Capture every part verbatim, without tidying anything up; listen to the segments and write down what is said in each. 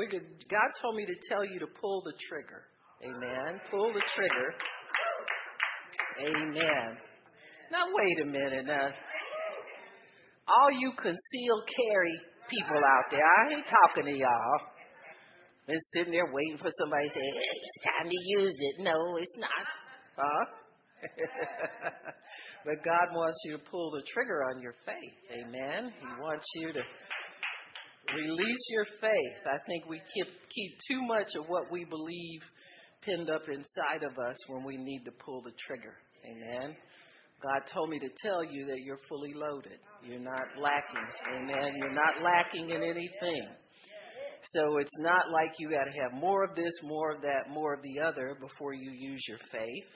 we could, God told me to tell you to pull the trigger. Amen. Pull the trigger. Amen. Now, wait a minute. Now, all you concealed carry people out there, I ain't talking to y'all. Been sitting there waiting for somebody to say, hey, it's time to use it. No, it's not. Huh? But God wants you to pull the trigger on your faith. Amen. He wants you to release your faith. I think we keep, keep too much of what we believe pinned up inside of us when we need to pull the trigger. Amen. God told me to tell you that you're fully loaded. You're not lacking. Amen. You're not lacking in anything. So it's not like you got to have more of this, more of that, more of the other before you use your faith.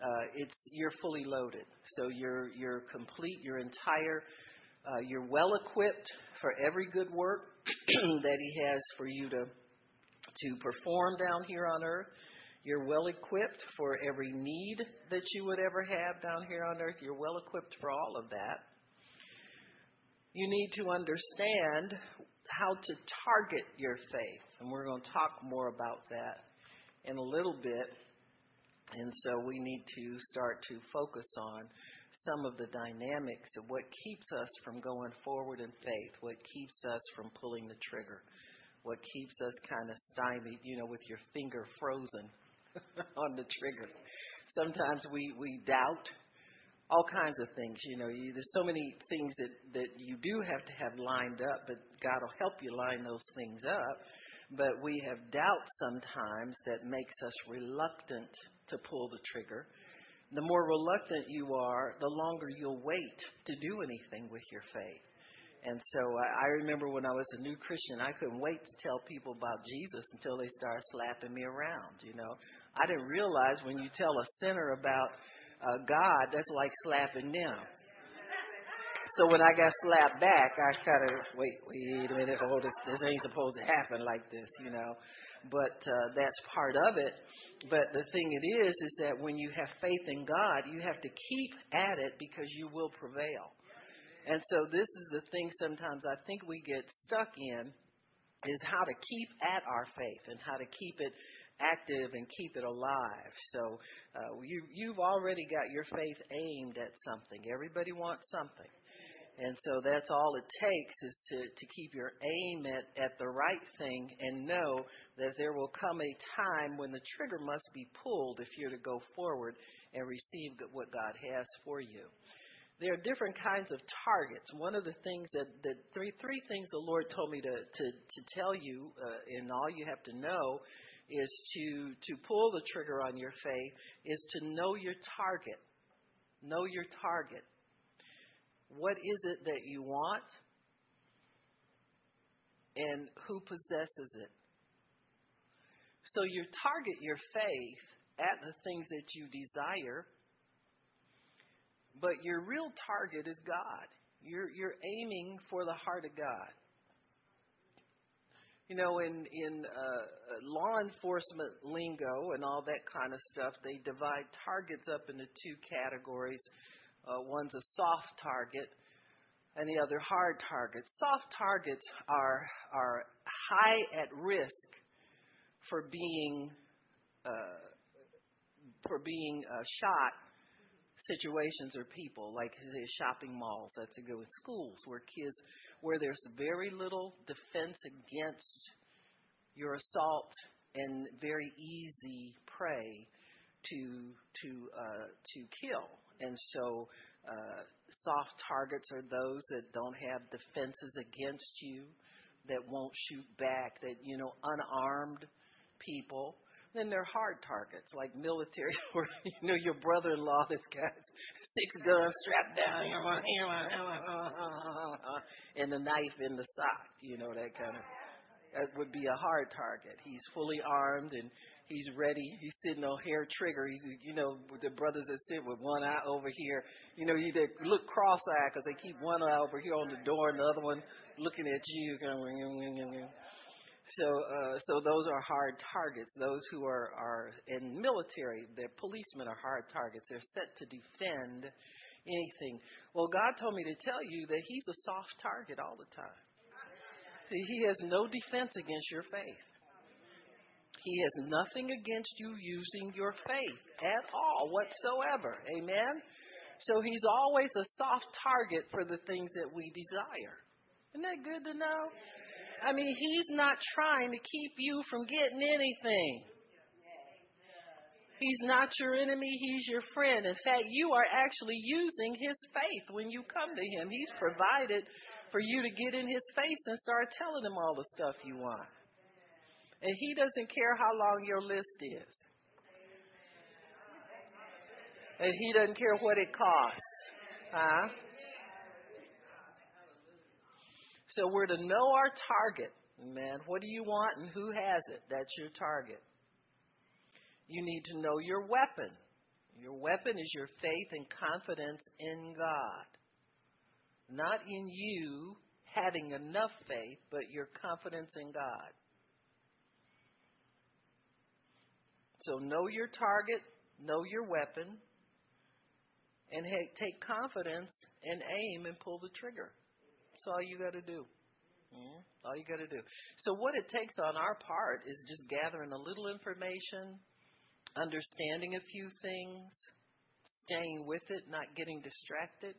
Uh, it's you're fully loaded. So you're you're complete. You're entire. Uh, you're well equipped for every good work that He has for you to to perform down here on earth. You're well equipped for every need that you would ever have down here on earth. You're well equipped for all of that. You need to understand how to target your faith. And we're going to talk more about that in a little bit. And so we need to start to focus on some of the dynamics of what keeps us from going forward in faith, what keeps us from pulling the trigger, what keeps us kind of stymied, you know, with your finger frozen on the trigger. Sometimes we, we doubt all kinds of things. You know, you, there's so many things that, that you do have to have lined up, but God will help you line those things up. But we have doubt sometimes that makes us reluctant to pull the trigger. The more reluctant you are, the longer you'll wait to do anything with your faith. And so I, I remember when I was a new Christian, I couldn't wait to tell people about Jesus until they started slapping me around, you know. I didn't realize when you tell a sinner about uh, God, that's like slapping them. So when I got slapped back, I kind of, wait, wait a minute, oh, this, this ain't supposed to happen like this, you know. But uh, that's part of it. But the thing it is, is that when you have faith in God, you have to keep at it because you will prevail. And so this is the thing sometimes I think we get stuck in, is how to keep at our faith and how to keep it active and keep it alive. So uh, you, you've already got your faith aimed at something. Everybody wants something. And so that's all it takes is to, to keep your aim at, at the right thing and know that there will come a time when the trigger must be pulled if you're to go forward and receive what God has for you. There are different kinds of targets. One of the things that, that three three things the Lord told me to, to, to tell you, uh, and all you have to know is to, to pull the trigger on your faith, is to know your target. Know your target. What is it that you want? And who possesses it? So you target your faith at the things that you desire, but your real target is God. You're, you're aiming for the heart of God. You know, in, in uh, law enforcement lingo and all that kind of stuff, they divide targets up into two categories. Uh, one's a soft target and the other hard target. Soft targets are are high at risk for being uh, for being uh, shot situations or people, like say, shopping malls. That's a good with schools where kids where there's very little defense against your assault and very easy prey to to uh, to kill. And so uh, soft targets are those that don't have defenses against you, that won't shoot back, that, you know, unarmed people. Then they're hard targets, like military, or, you know, your brother-in-law that's got six guns strapped down, and a knife in the sock, you know, that kind of. That would be a hard target. He's fully armed and he's ready. He's sitting on hair trigger. He's, you know, the brothers that sit with one eye over here, you know, you look cross-eyed because they keep one eye over here on the door and the other one looking at you. So, uh, so those are hard targets. Those who are, are in military, the policemen are hard targets. They're set to defend anything. Well, God told me to tell you that He's a soft target all the time. He has no defense against your faith. He has nothing against you using your faith at all whatsoever. Amen? So he's always a soft target for the things that we desire. Isn't that good to know? I mean, he's not trying to keep you from getting anything. He's not your enemy. He's your friend. In fact, you are actually using his faith when you come to him. He's provided for you to get in his face and start telling him all the stuff you want. And he doesn't care how long your list is. And he doesn't care what it costs. Huh? So we're to know our target, man. What do you want and who has it? That's your target. You need to know your weapon. Your weapon is your faith and confidence in God. Not in you having enough faith, but your confidence in God. So know your target, know your weapon, and ha- take confidence and aim and pull the trigger. That's all you got to do. Mm, all you got to do. So what it takes on our part is just gathering a little information, understanding a few things, staying with it, not getting distracted,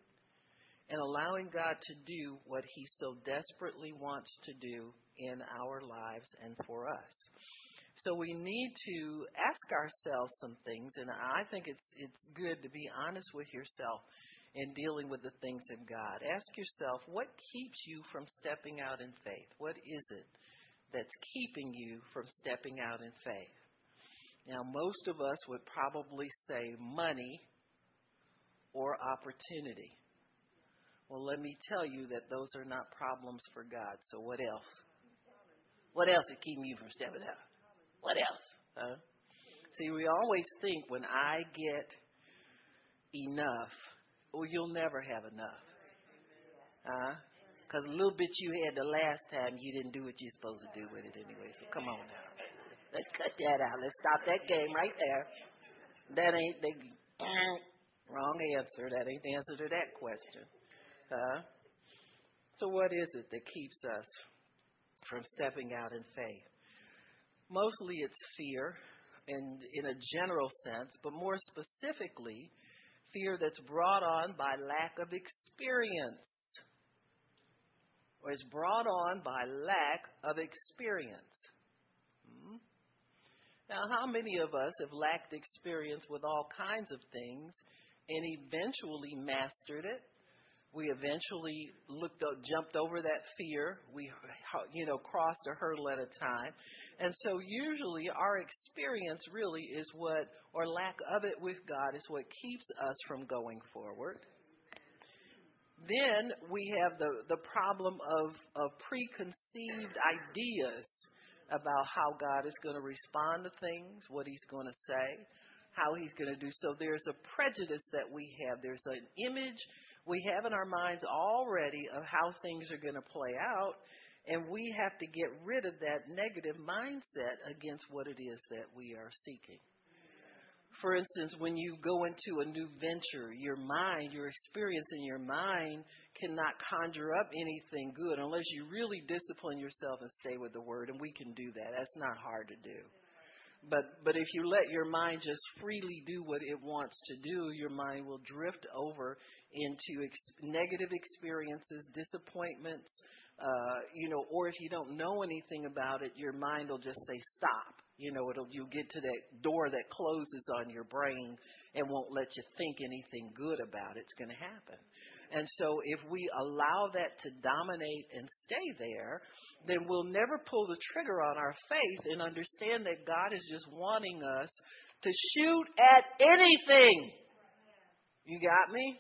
and allowing God to do what he so desperately wants to do in our lives and for us. So we need to ask ourselves some things, and I think it's it's good to be honest with yourself in dealing with the things of God. Ask yourself, what keeps you from stepping out in faith? What is it that's keeping you from stepping out in faith? Now, most of us would probably say money or opportunity. Well, let me tell you that those are not problems for God. So what else? What else is keeping you from stepping out? What else? Huh? See, we always think when I get enough, well, you'll never have enough. Huh? Because the little bit you had the last time, you didn't do what you're supposed to do with it anyway. So come on now. Let's cut that out. Let's stop that game right there. That ain't the wrong answer. That ain't the answer to that question. Huh? So what is it that keeps us from stepping out in faith? Mostly it's fear, and in a general sense, but more specifically, fear that's brought on by lack of experience, or is brought on by lack of experience. Hmm? Now, how many of us have lacked experience with all kinds of things and eventually mastered it? We eventually looked up, jumped over that fear. We, you know, crossed a hurdle at a time. And so usually our experience really is what, or lack of it with God, is what keeps us from going forward. Then we have the, the problem of, of preconceived ideas about how God is going to respond to things, what he's going to say, how he's going to do. So there's a prejudice that we have. There's an image we have in our minds already of how things are going to play out, and we have to get rid of that negative mindset against what it is that we are seeking. For instance, when you go into a new venture, your mind, your experience in your mind cannot conjure up anything good unless you really discipline yourself and stay with the Word, and we can do that. That's not hard to do. But but if you let your mind just freely do what it wants to do, your mind will drift over into ex- negative experiences, disappointments, uh, you know, or if you don't know anything about it, your mind will just say stop. You know, it'll you'll get to that door that closes on your brain and won't let you think anything good about it. It's going to happen. And so if we allow that to dominate and stay there, then we'll never pull the trigger on our faith and understand that God is just wanting us to shoot at anything. You got me?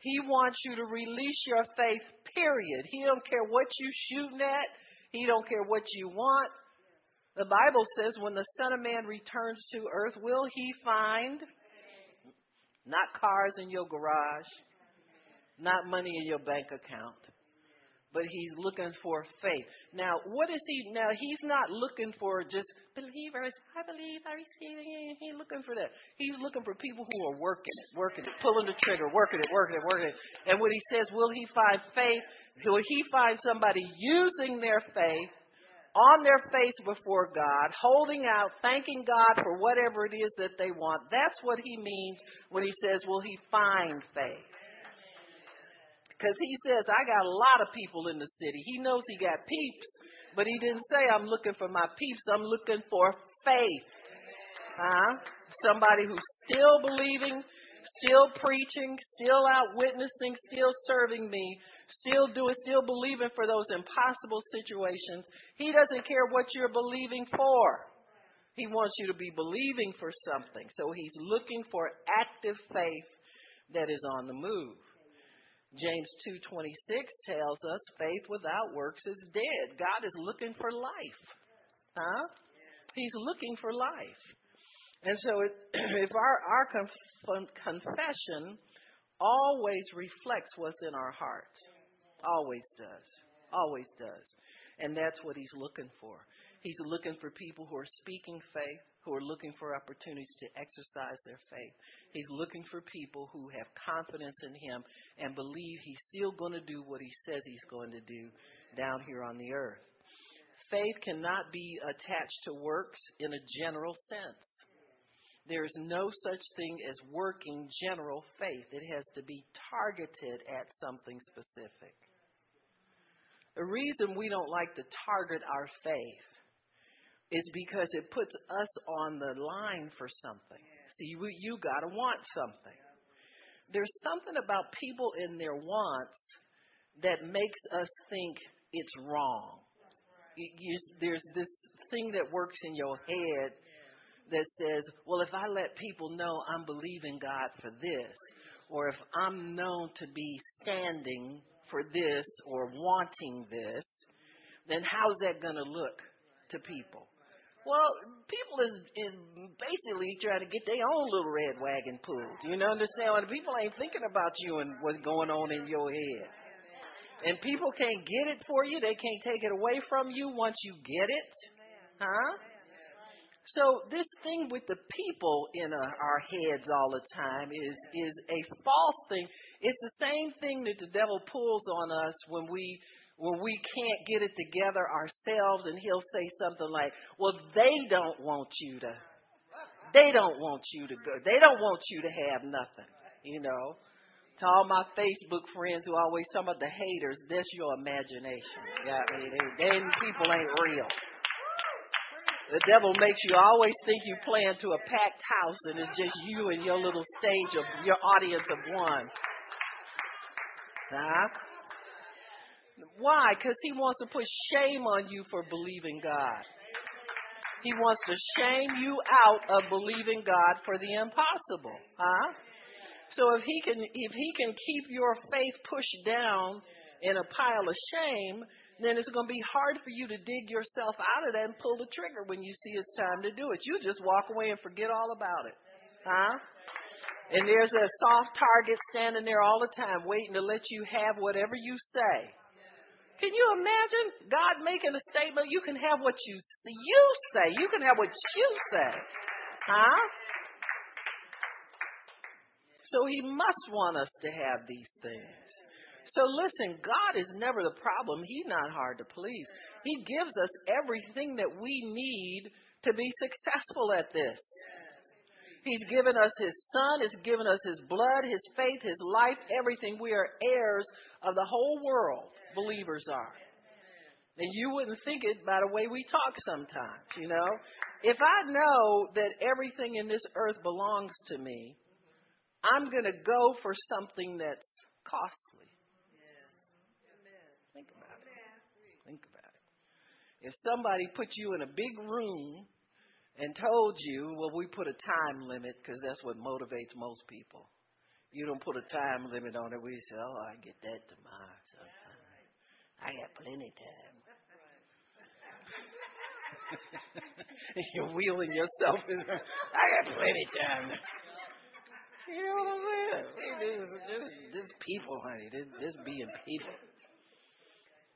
He wants you to release your faith, period. He don't care what you shooting at. He don't care what you want. The Bible says when the Son of Man returns to earth, will he find? Not cars in your garage. Not money in your bank account. but he's looking for faith. Now, what is he? Now, he's not looking for just believers. I believe, I receive it. He ain't looking for that. He's looking for people who are working it, working it, pulling the trigger, working it, working it, working it. And when he says, will he find faith? Will he find somebody using their faith, on their face before God, holding out, thanking God for whatever it is that they want? That's what he means when he says, will he find faith? Because he says, I got a lot of people in the city. He knows he got peeps, but he didn't say, I'm looking for my peeps. I'm looking for faith. Huh? Somebody who's still believing, still preaching, still out witnessing, still serving me, still doing, still believing for those impossible situations. He doesn't care what you're believing for. He wants you to be believing for something. So he's looking for active faith that is on the move. James two twenty-six tells us faith without works is dead. God is looking for life. Huh? He's looking for life. And so it, if our, our conf- confession always reflects what's in our hearts, always does, always does. And that's what he's looking for. He's looking for people who are speaking faith, who are looking for opportunities to exercise their faith. He's looking for people who have confidence in him and believe he's still going to do what he says he's going to do down here on the earth. Faith cannot be attached to works in a general sense. There is no such thing as working general faith. It has to be targeted at something specific. The reason we don't like to target our faith is because it puts us on the line for something. See, you, you got to want something. There's something about people in their wants that makes us think it's wrong. It, you, there's this thing that works in your head that says, well, if I let people know I'm believing God for this, or if I'm known to be standing for this or wanting this, then how's that going to look to people? Well, people is, is basically trying to get their own little red wagon pulled. You know, understand? When people ain't thinking about you and what's going on in your head. And people can't get it for you. They can't take it away from you once you get it. Huh? So this thing with the people in our heads all the time is is a false thing. It's the same thing that the devil pulls on us when we when we can't get it together ourselves, and he'll say something like, "Well, they don't want you to. They don't want you to go. They don't want you to have nothing." You know, to all my Facebook friends who always talk about the haters, that's your imagination. Yeah, I mean, they, they people ain't real. The devil makes you always think you're playing to a packed house and it's just you and your little stage of your audience of one. Huh? Why? Because he wants to put shame on you for believing God. He wants to shame you out of believing God for the impossible. Huh? So if he can, if he can keep your faith pushed down in a pile of shame, then it's going to be hard for you to dig yourself out of that and pull the trigger when you see it's time to do it. You just walk away and forget all about it. Huh? And there's a soft target standing there all the time waiting to let you have whatever you say. Can you imagine God making a statement? You can have what you, you say. You can have what you say. Huh? So he must want us to have these things. So listen, God is never the problem. He's not hard to please. He gives us everything that we need to be successful at this. He's given us his son. He's given us his blood, his faith, his life, everything. We are heirs of the whole world, believers are. And you wouldn't think it by the way we talk sometimes, you know. If I know that everything in this earth belongs to me, I'm going to go for something that's costly. If somebody put you in a big room and told you, well, we put a time limit because that's what motivates most people. You don't put a time limit on it. We say, oh, I get that tomorrow. So I got plenty of time. You're wheeling yourself in. I got plenty of time. You know what I'm saying? This, this, this people, honey. This, this being people.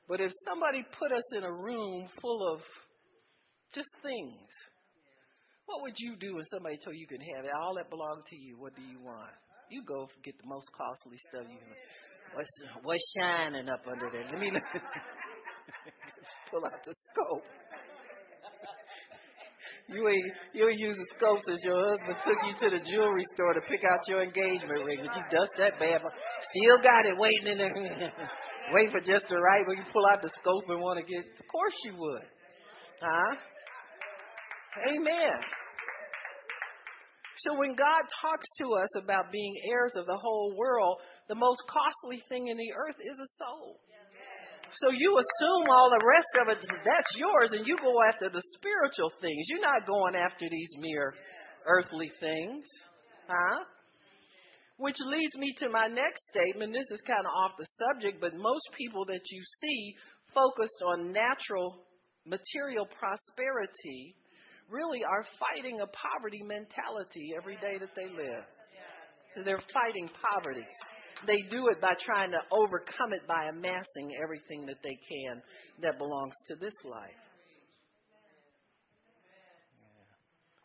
But if somebody put us in a room full of just things, what would you do when somebody told you you can have it? All that belonged to you. What do you want? You go get the most costly stuff you can. What's, what's shining up under there? Let me look. Just pull out the scope. You ain't, you ain't use the scope since your husband took you to the jewelry store to pick out your engagement ring. But you dust that bad boy. Still got it waiting in there. Waiting for just the right when you pull out the scope and want to get. Of course you would. Huh? Amen. So when God talks to us about being heirs of the whole world, the most costly thing in the earth is a soul. So you assume all the rest of it, that's yours, and you go after the spiritual things. You're not going after these mere earthly things. Huh? Which leads me to my next statement. This is kind of off the subject, but most people that you see focused on natural, material prosperity really are fighting a poverty mentality every day that they live. So they're fighting poverty. They do it by trying to overcome it by amassing everything that they can that belongs to this life.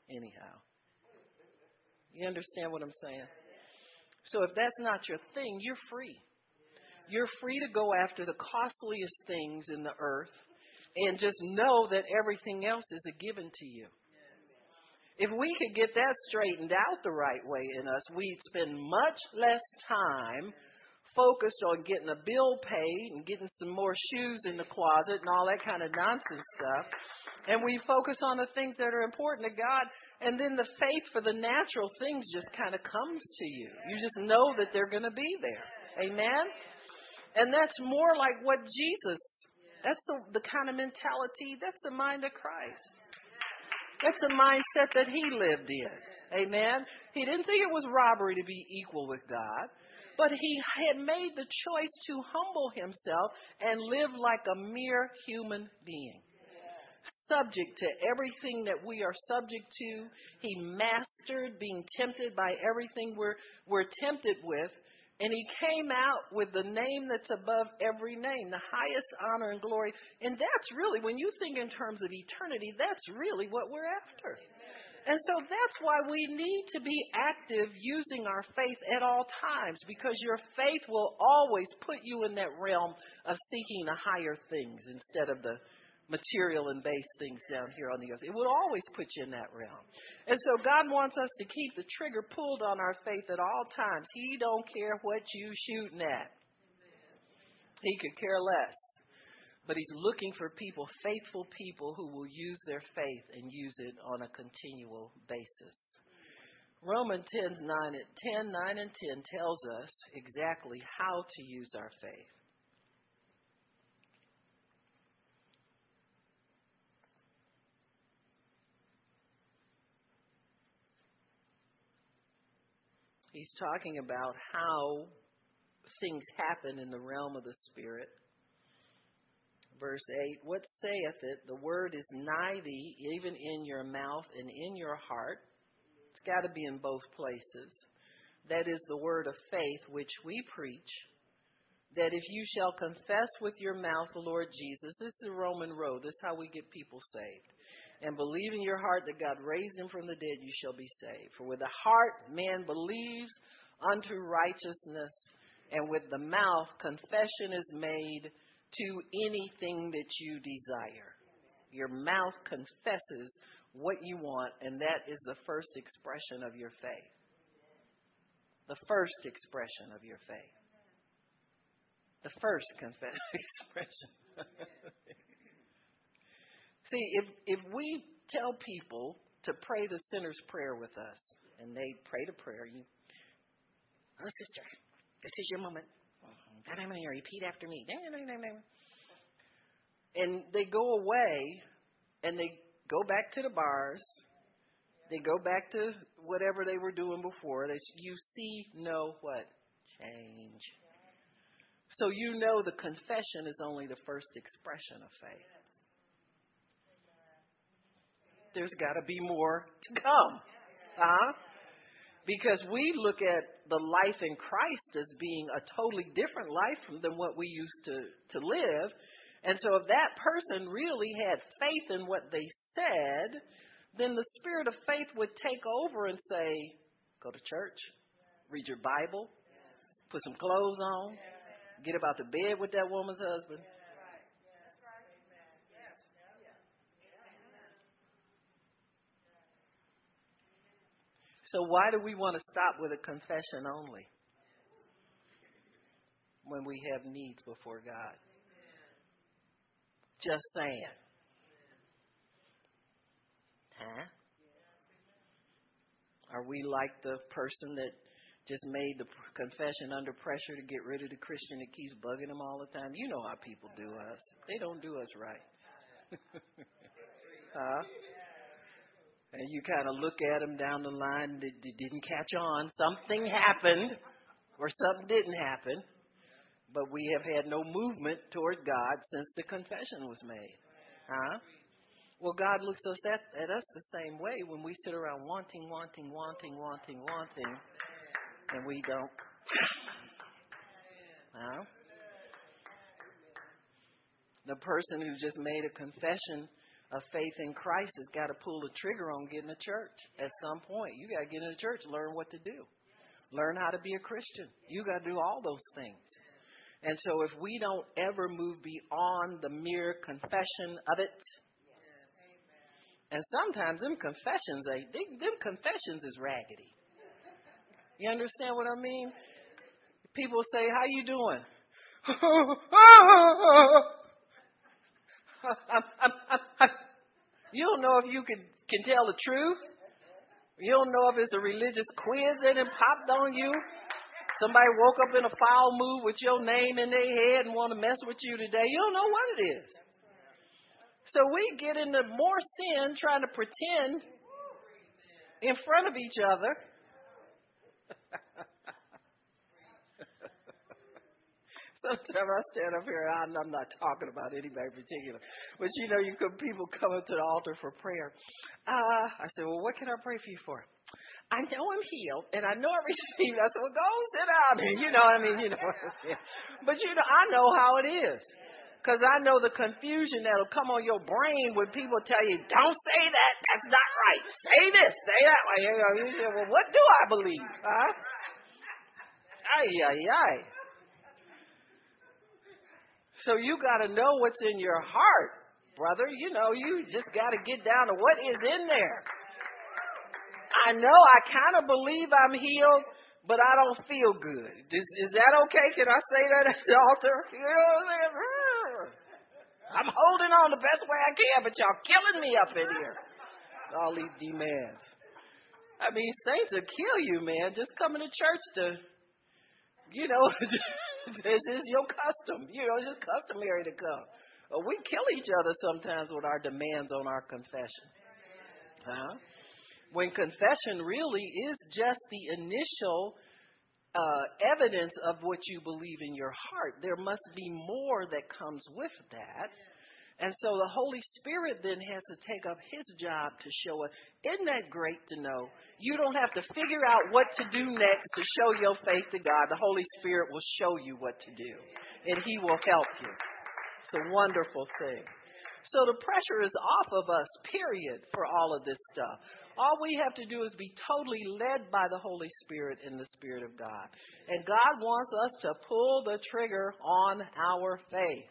Yeah. Anyhow, you understand what I'm saying? So if that's not your thing, you're free. You're free to go after the costliest things in the earth and just know that everything else is a given to you. If we could get that straightened out the right way in us, we'd spend much less time focused on getting a bill paid and getting some more shoes in the closet and all that kind of nonsense stuff. And we focus on the things that are important to God. And then the faith for the natural things just kind of comes to you. You just know that they're going to be there. Amen? And that's more like what Jesus, that's the, the kind of mentality, that's the mind of Christ. That's a mindset that he lived in. Amen. He didn't think it was robbery to be equal with God, but he had made the choice to humble himself and live like a mere human being, subject to everything that we are subject to. He mastered being tempted by everything we're, we're tempted with. And he came out with the name that's above every name, the highest honor and glory. And that's really, when you think in terms of eternity, that's really what we're after. And so that's why we need to be active using our faith at all times, because your faith will always put you in that realm of seeking the higher things instead of the material and base things down here on the earth. It will always put you in that realm. And so God wants us to keep the trigger pulled on our faith at all times. He don't care what you shooting at. He could care less. But he's looking for people, faithful people, who will use their faith and use it on a continual basis. Romans ten, nine, and ten tells us exactly how to use our faith. He's talking about how things happen in the realm of the Spirit. Verse eight, what saith it? The word is nigh thee, even in your mouth and in your heart. It's got to be in both places. That is the word of faith which we preach, that if you shall confess with your mouth the Lord Jesus. This is the Roman road. This is how we get people saved. And believe in your heart that God raised him from the dead, you shall be saved. For with the heart man believes unto righteousness, and with the mouth confession is made to anything that you desire. Your mouth confesses what you want, and that is the first expression of your faith. The first expression of your faith. The first confession expression. See, if, if we tell people to pray the sinner's prayer with us, and they pray the prayer, you, oh, sister, this is your moment. I'm going to repeat after me. And they go away, and they go back to the bars. They go back to whatever they were doing before. They, you see no what? Change. So you know the confession is only the first expression of faith. There's got to be more to come, huh? Because we look at the life in Christ as being a totally different life than what we used to, to live. And so if that person really had faith in what they said, then the spirit of faith would take over and say, go to church, read your Bible, put some clothes on, get about the bed with that woman's husband. So why do we want to stop with a confession only when we have needs before God? Just saying. Huh? Are we like the person that just made the confession under pressure to get rid of the Christian that keeps bugging them all the time? You know how people do us. They don't do us right. Huh? And you kind of look at them down the line. They didn't catch on. Something happened or something didn't happen. But we have had no movement toward God since the confession was made. Huh? Well, God looks us at, at us the same way when we sit around wanting, wanting, wanting, wanting, wanting. And we don't. Huh? The person who just made a confession of faith in Christ has got to pull the trigger on getting to church at some point. You got to get into church, learn what to do. Learn how to be a Christian. You got to do all those things. And so if we don't ever move beyond the mere confession of it, and sometimes them confessions, they, them confessions is raggedy. You understand what I mean? People say, how you doing? I'm, I'm, I'm, I'm. You don't know if you can, can tell the truth. You don't know if it's a religious quiz that it popped on you. Somebody woke up in a foul mood with your name in their head and want to mess with you today. You don't know what it is. So we get into more sin trying to pretend in front of each other. Sometimes I stand up here, and I'm not talking about anybody in particular, but you know, you could, people coming to the altar for prayer. Uh, I said, well, what can I pray for you for? I know I'm healed, and I know I received. I said, well, go and sit down. You know what I mean? You know what I'm saying? But, you know, I know how it is, because I know the confusion that will come on your brain when people tell you, don't say that. That's not right. Say this. Say that. You know, you say, well, what do I believe? Huh? Ay, ay, ay. So you got to know what's in your heart, brother. You know, you just got to get down to what is in there. I know I kind of believe I'm healed, but I don't feel good. Is, is that okay? Can I say that at the altar? You know what I'm saying? I'm holding on the best way I can, but y'all killing me up in here. All these demands. I mean, saints will kill you, man. Just coming to church to, you know. This is your custom. You know, it's just customary to come. Well, we kill each other sometimes with our demands on our confession. Huh? When confession really is just the initial uh, evidence of what you believe in your heart. There must be more that comes with that. And so the Holy Spirit then has to take up his job to show us. Isn't that great to know? You don't have to figure out what to do next to show your faith to God. The Holy Spirit will show you what to do, and he will help you. It's a wonderful thing. So the pressure is off of us, period, for all of this stuff. All we have to do is be totally led by the Holy Spirit and the Spirit of God. And God wants us to pull the trigger on our faith.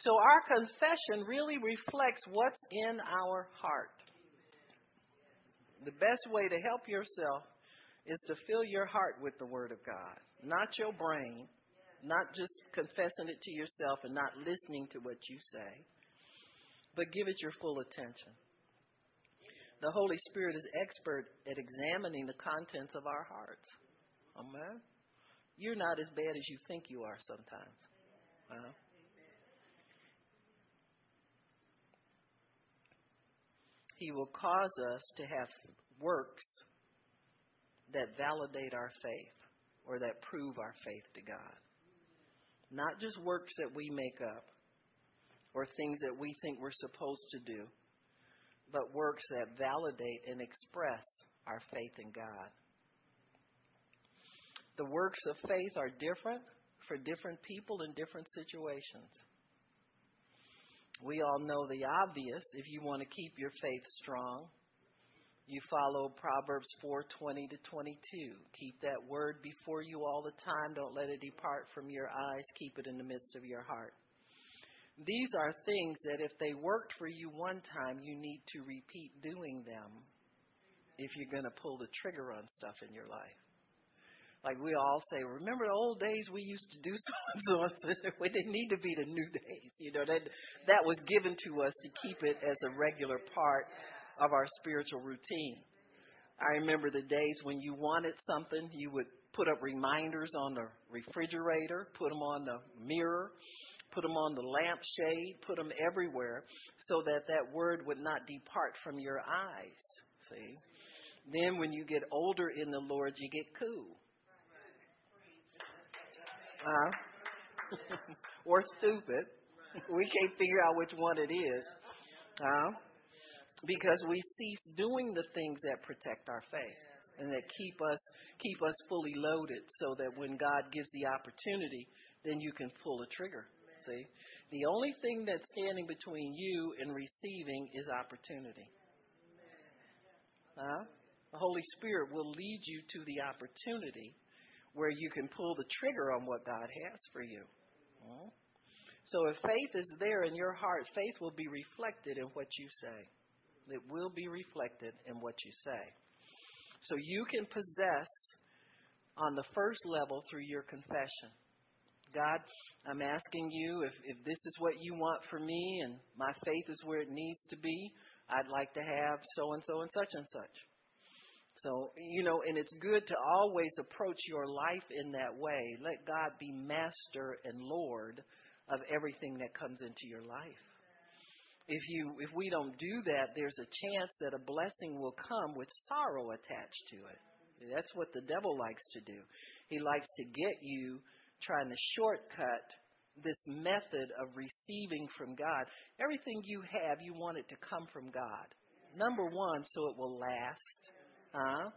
So our confession really reflects what's in our heart. The best way to help yourself is to fill your heart with the Word of God, not your brain, not just confessing it to yourself and not listening to what you say, but give it your full attention. The Holy Spirit is expert at examining the contents of our hearts. Amen? You're not as bad as you think you are sometimes. Huh? He will cause us to have works that validate our faith or that prove our faith to God. Not just works that we make up or things that we think we're supposed to do, but works that validate and express our faith in God. The works of faith are different for different people in different situations. We all know the obvious. If you want to keep your faith strong, you follow Proverbs four twenty to twenty-two. Keep that word before you all the time. Don't let it depart from your eyes. Keep it in the midst of your heart. These are things that if they worked for you one time, you need to repeat doing them if you're going to pull the trigger on stuff in your life. Like we all say, remember the old days we used to do so and so? We didn't need to be the new days. You know, that that was given to us to keep it as a regular part of our spiritual routine. I remember the days when you wanted something, you would put up reminders on the refrigerator, put them on the mirror, put them on the lampshade, put them everywhere so that that word would not depart from your eyes. See? Then when you get older in the Lord, you get cool. Uh, or stupid. We can't figure out which one it is. Uh, because we cease doing the things that protect our faith and that keep us keep us fully loaded so that when God gives the opportunity, then you can pull a trigger. See? The only thing that's standing between you and receiving is opportunity. Uh, the Holy Spirit will lead you to the opportunity where you can pull the trigger on what God has for you. Mm. So if faith is there in your heart, faith will be reflected in what you say. It will be reflected in what you say. So you can possess on the first level through your confession. God, I'm asking you if, if this is what you want for me and my faith is where it needs to be, I'd like to have so-and-so and such and such. So, you know, and it's good to always approach your life in that way. Let God be master and Lord of everything that comes into your life. If you, if we don't do that, there's a chance that a blessing will come with sorrow attached to it. That's what the devil likes to do. He likes to get you trying to shortcut this method of receiving from God. Everything you have, you want it to come from God. Number one, so it will last. Uh,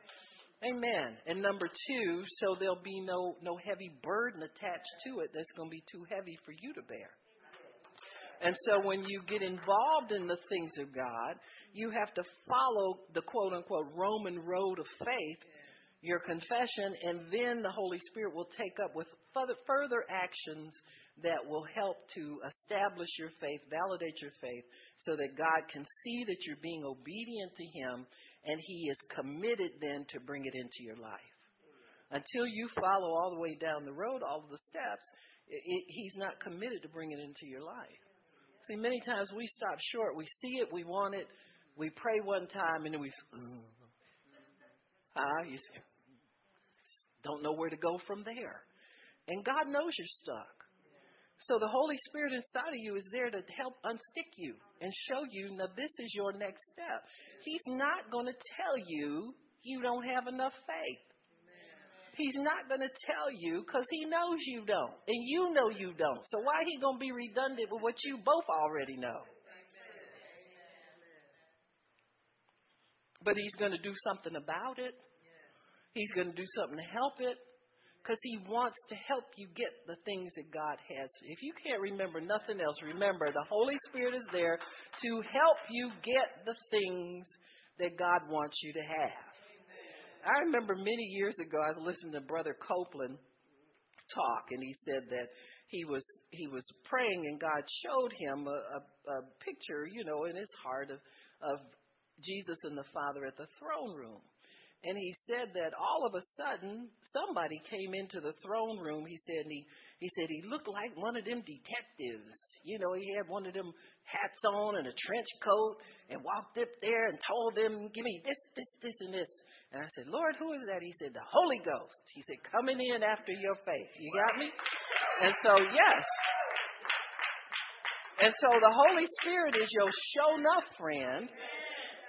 amen. And number two, so there'll be no, no heavy burden attached to it that's going to be too heavy for you to bear. And so when you get involved in the things of God, you have to follow the quote-unquote Roman road of faith, your confession, and then the Holy Spirit will take up with further, further actions that will help to establish your faith, validate your faith, so that God can see that you're being obedient to Him, and He is committed then to bring it into your life. Until you follow all the way down the road, all of the steps, it, it, He's not committed to bring it into your life. See, many times we stop short. We see it, we want it, we pray one time, and then we uh, you don't know where to go from there. And God knows you're stuck. So the Holy Spirit inside of you is there to help unstick you and show you, now this is your next step. He's not going to tell you you don't have enough faith. He's not going to tell you because He knows you don't. And you know you don't. So why He going to be redundant with what you both already know? But He's going to do something about it. He's going to do something to help it. Because He wants to help you get the things that God has. If you can't remember nothing else, remember the Holy Spirit is there to help you get the things that God wants you to have. Amen. I remember many years ago, I was listening to Brother Copeland talk, and he said that he was he was praying, and God showed him a, a, a picture, you know, in his heart of, of Jesus and the Father at the throne room. And he said that all of a sudden, somebody came into the throne room, he said, and he, he said he looked like one of them detectives. You know, he had one of them hats on and a trench coat and walked up there and told them, give me this, this, this, and this. And I said, Lord, who is that? He said, the Holy Ghost. He said, coming in after your faith. You got me? And so, yes. And so the Holy Spirit is your show enough friend.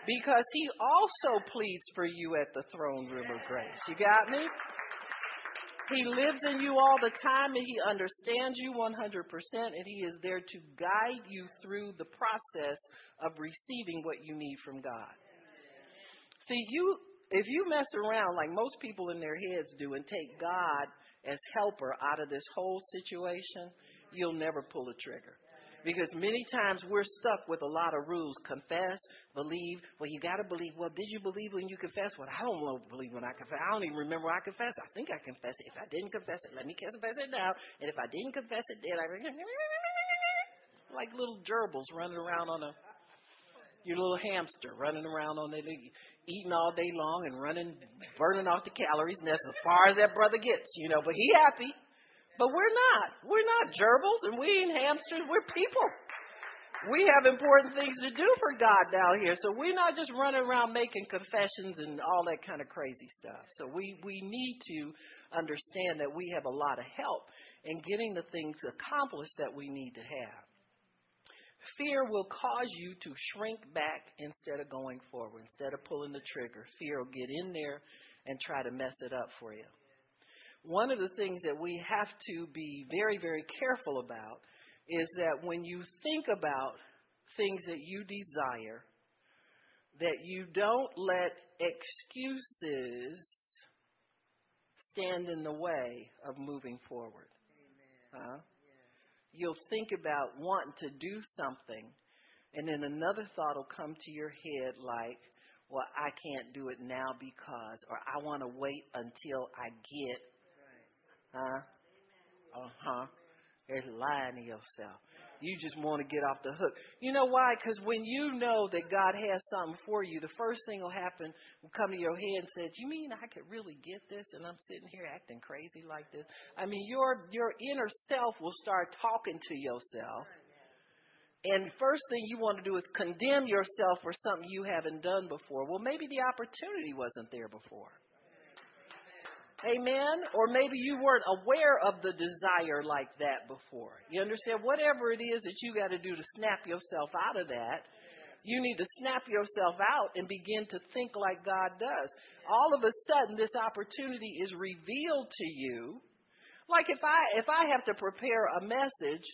Because He also pleads for you at the throne room of grace. You got me? He lives in you all the time, and He understands you one hundred percent, and He is there to guide you through the process of receiving what you need from God. See, you if you mess around like most people in their heads do and take God as helper out of this whole situation, you'll never pull a trigger. Because many times we're stuck with a lot of rules. Confess, believe. Well, you got to believe. Well, did you believe when you confessed? Well, I don't believe when I confess. I don't even remember when I confessed. I think I confessed it. If I didn't confess it, let me confess it now. And if I didn't confess it, then I... like little gerbils running around on a... your little hamster running around on their leg, eating all day long and running, burning off the calories. And that's as far as that brother gets, you know. But he happy. But we're not. We're not gerbils and we ain't hamsters. We're people. We have important things to do for God down here. So we're not just running around making confessions and all that kind of crazy stuff. So we, we need to understand that we have a lot of help in getting the things accomplished that we need to have. Fear will cause you to shrink back instead of going forward. Instead of pulling the trigger, fear will get in there and try to mess it up for you. One of the things that we have to be very, very careful about is that when you think about things that you desire, that you don't let excuses stand in the way of moving forward. Amen. Huh? You'll think about wanting to do something, and then another thought will come to your head like, well, I can't do it now because, or I want to wait until I get, huh? Uh-huh. You're lying to yourself. You just want to get off the hook. You know why? Because when you know that God has something for you, the first thing will happen, will come to your head and say, you mean I could really get this and I'm sitting here acting crazy like this? I mean, your your inner self will start talking to yourself. And first thing you want to do is condemn yourself for something you haven't done before. Well, maybe the opportunity wasn't there before. Amen? Or maybe you weren't aware of the desire like that before. You understand? Whatever it is that you got to do to snap yourself out of that, you need to snap yourself out and begin to think like God does. All of a sudden, this opportunity is revealed to you. Like if I if I have to prepare a message,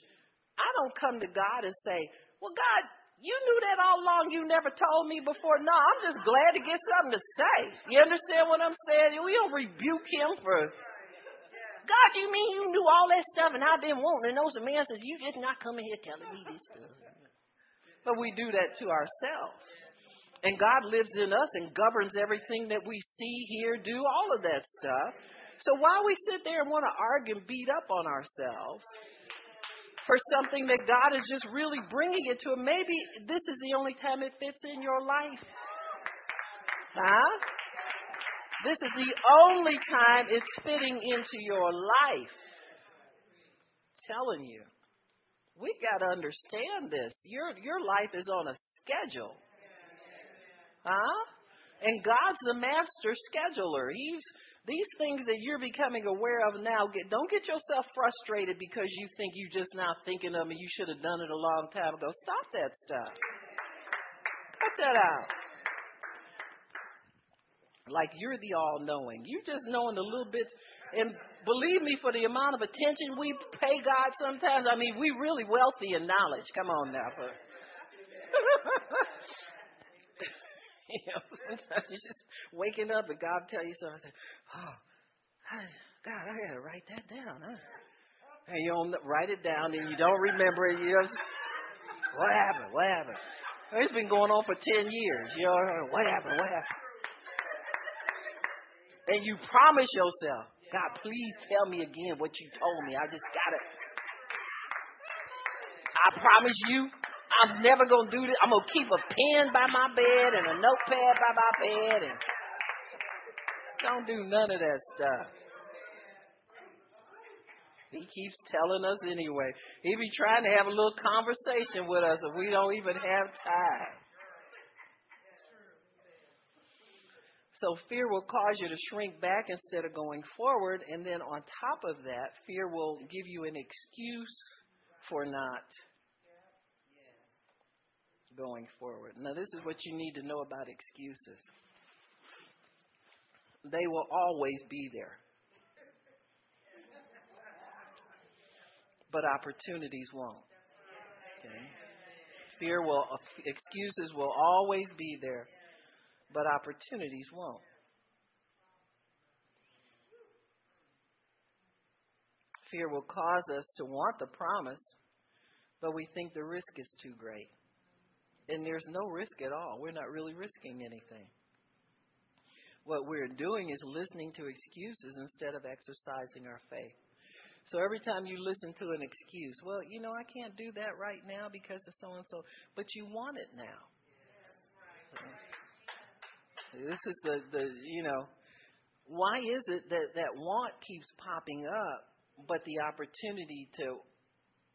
I don't come to God and say, well, God, you knew that all along. You never told me before. No, I'm just glad to get something to say. You understand what I'm saying? We don't rebuke him for, God, you mean you knew all that stuff and I've been wanting to know some answers. You just not coming here telling me this stuff. But we do that to ourselves. And God lives in us and governs everything that we see, hear, do, all of that stuff. So while we sit there and want to argue and beat up on ourselves for something that God is just really bringing it to. Maybe this is the only time it fits in your life. Huh? This is the only time it's fitting into your life. I'm telling you. We got to understand this. Your, your life is on a schedule. Huh? And God's the master scheduler. He's these things that you're becoming aware of now. Get, don't get yourself frustrated because you think you're just not thinking of it. You should have done it a long time ago. Stop that stuff. Cut that out. Like you're the all-knowing. You're just knowing a little bit. And believe me, for the amount of attention we pay God sometimes, I mean, we're really wealthy in knowledge. Come on now. You know, sometimes you're just waking up and God will tell you something. I say, oh, I, God, I got to write that down. Huh? And you don't write it down and you don't remember it. You just, what happened? What happened? It's been going on for ten years. You know, what happened? What happened? And you promise yourself, God, please tell me again what you told me. I just got it. I promise you. I'm never going to do this. I'm going to keep a pen by my bed and a notepad by my bed. And don't do none of that stuff. He keeps telling us anyway. He be trying to have a little conversation with us and we don't even have time. So fear will cause you to shrink back instead of going forward. And then on top of that, fear will give you an excuse for not going forward. Now, this is what you need to know about excuses. They will always be there. But opportunities won't. Okay? Fear will, excuses will always be there, but opportunities won't. Fear will cause us to want the promise, but we think the risk is too great. And there's no risk at all. We're not really risking anything. What we're doing is listening to excuses instead of exercising our faith. So every time you listen to an excuse, well, you know, I can't do that right now because of so-and-so, but you want it now. Yes, right, right. This is the, the, you know, why is it that that want keeps popping up, but the opportunity to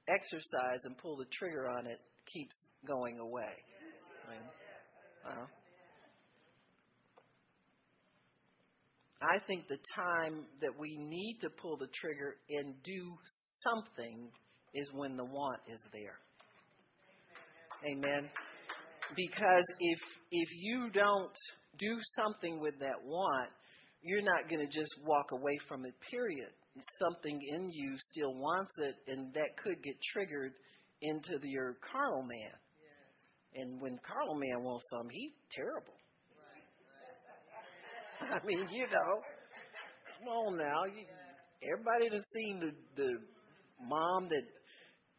exercise and pull the trigger on it keeps going away? Yes. Wow. I think the time that we need to pull the trigger and do something is when the want is there. Amen. Because if if you don't do something with that want, you're not going to just walk away from it, period. Something in you still wants it, and that could get triggered into the, your carnal man. And when carnal man wants something, he's terrible. I mean, you know, come on now. You, everybody that's seen the, the mom that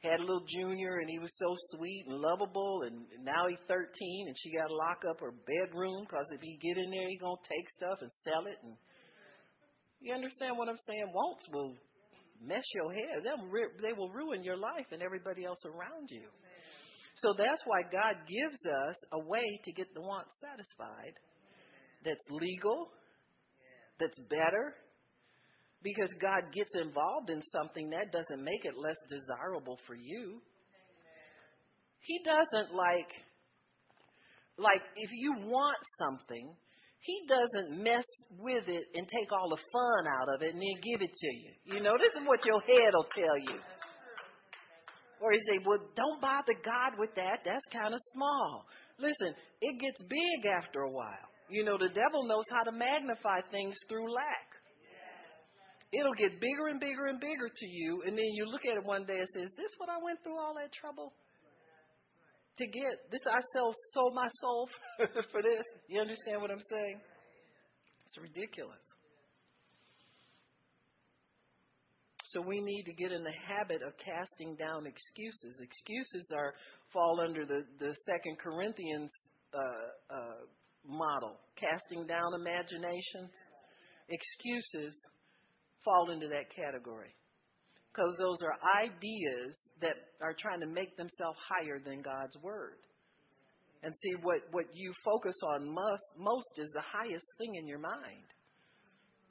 had a little junior and he was so sweet and lovable, and now he's thirteen and she got to lock up her bedroom because if he get in there, he's going to take stuff and sell it. And you understand what I'm saying? Wants will mess your head. They'll ri- they will ruin your life and everybody else around you. So that's why God gives us a way to get the want satisfied. That's legal, that's better, because God gets involved in something that doesn't make it less desirable for you. He doesn't like, like if you want something, he doesn't mess with it and take all the fun out of it and then give it to you. You know, this is what your head will tell you. Or you say, well, don't bother God with that. That's kind of small. Listen, it gets big after a while. You know, the devil knows how to magnify things through lack. Yes. It'll get bigger and bigger and bigger to you. And then you look at it one day and say, is this what I went through all that trouble to get? This, I sell, sold my soul for, for this. You understand what I'm saying? It's ridiculous. So we need to get in the habit of casting down excuses. Excuses are fall under the, the Second Corinthians uh, uh model. Casting down imaginations, excuses fall into that category because those are ideas that are trying to make themselves higher than God's word. And see, what, what you focus on most, most is the highest thing in your mind.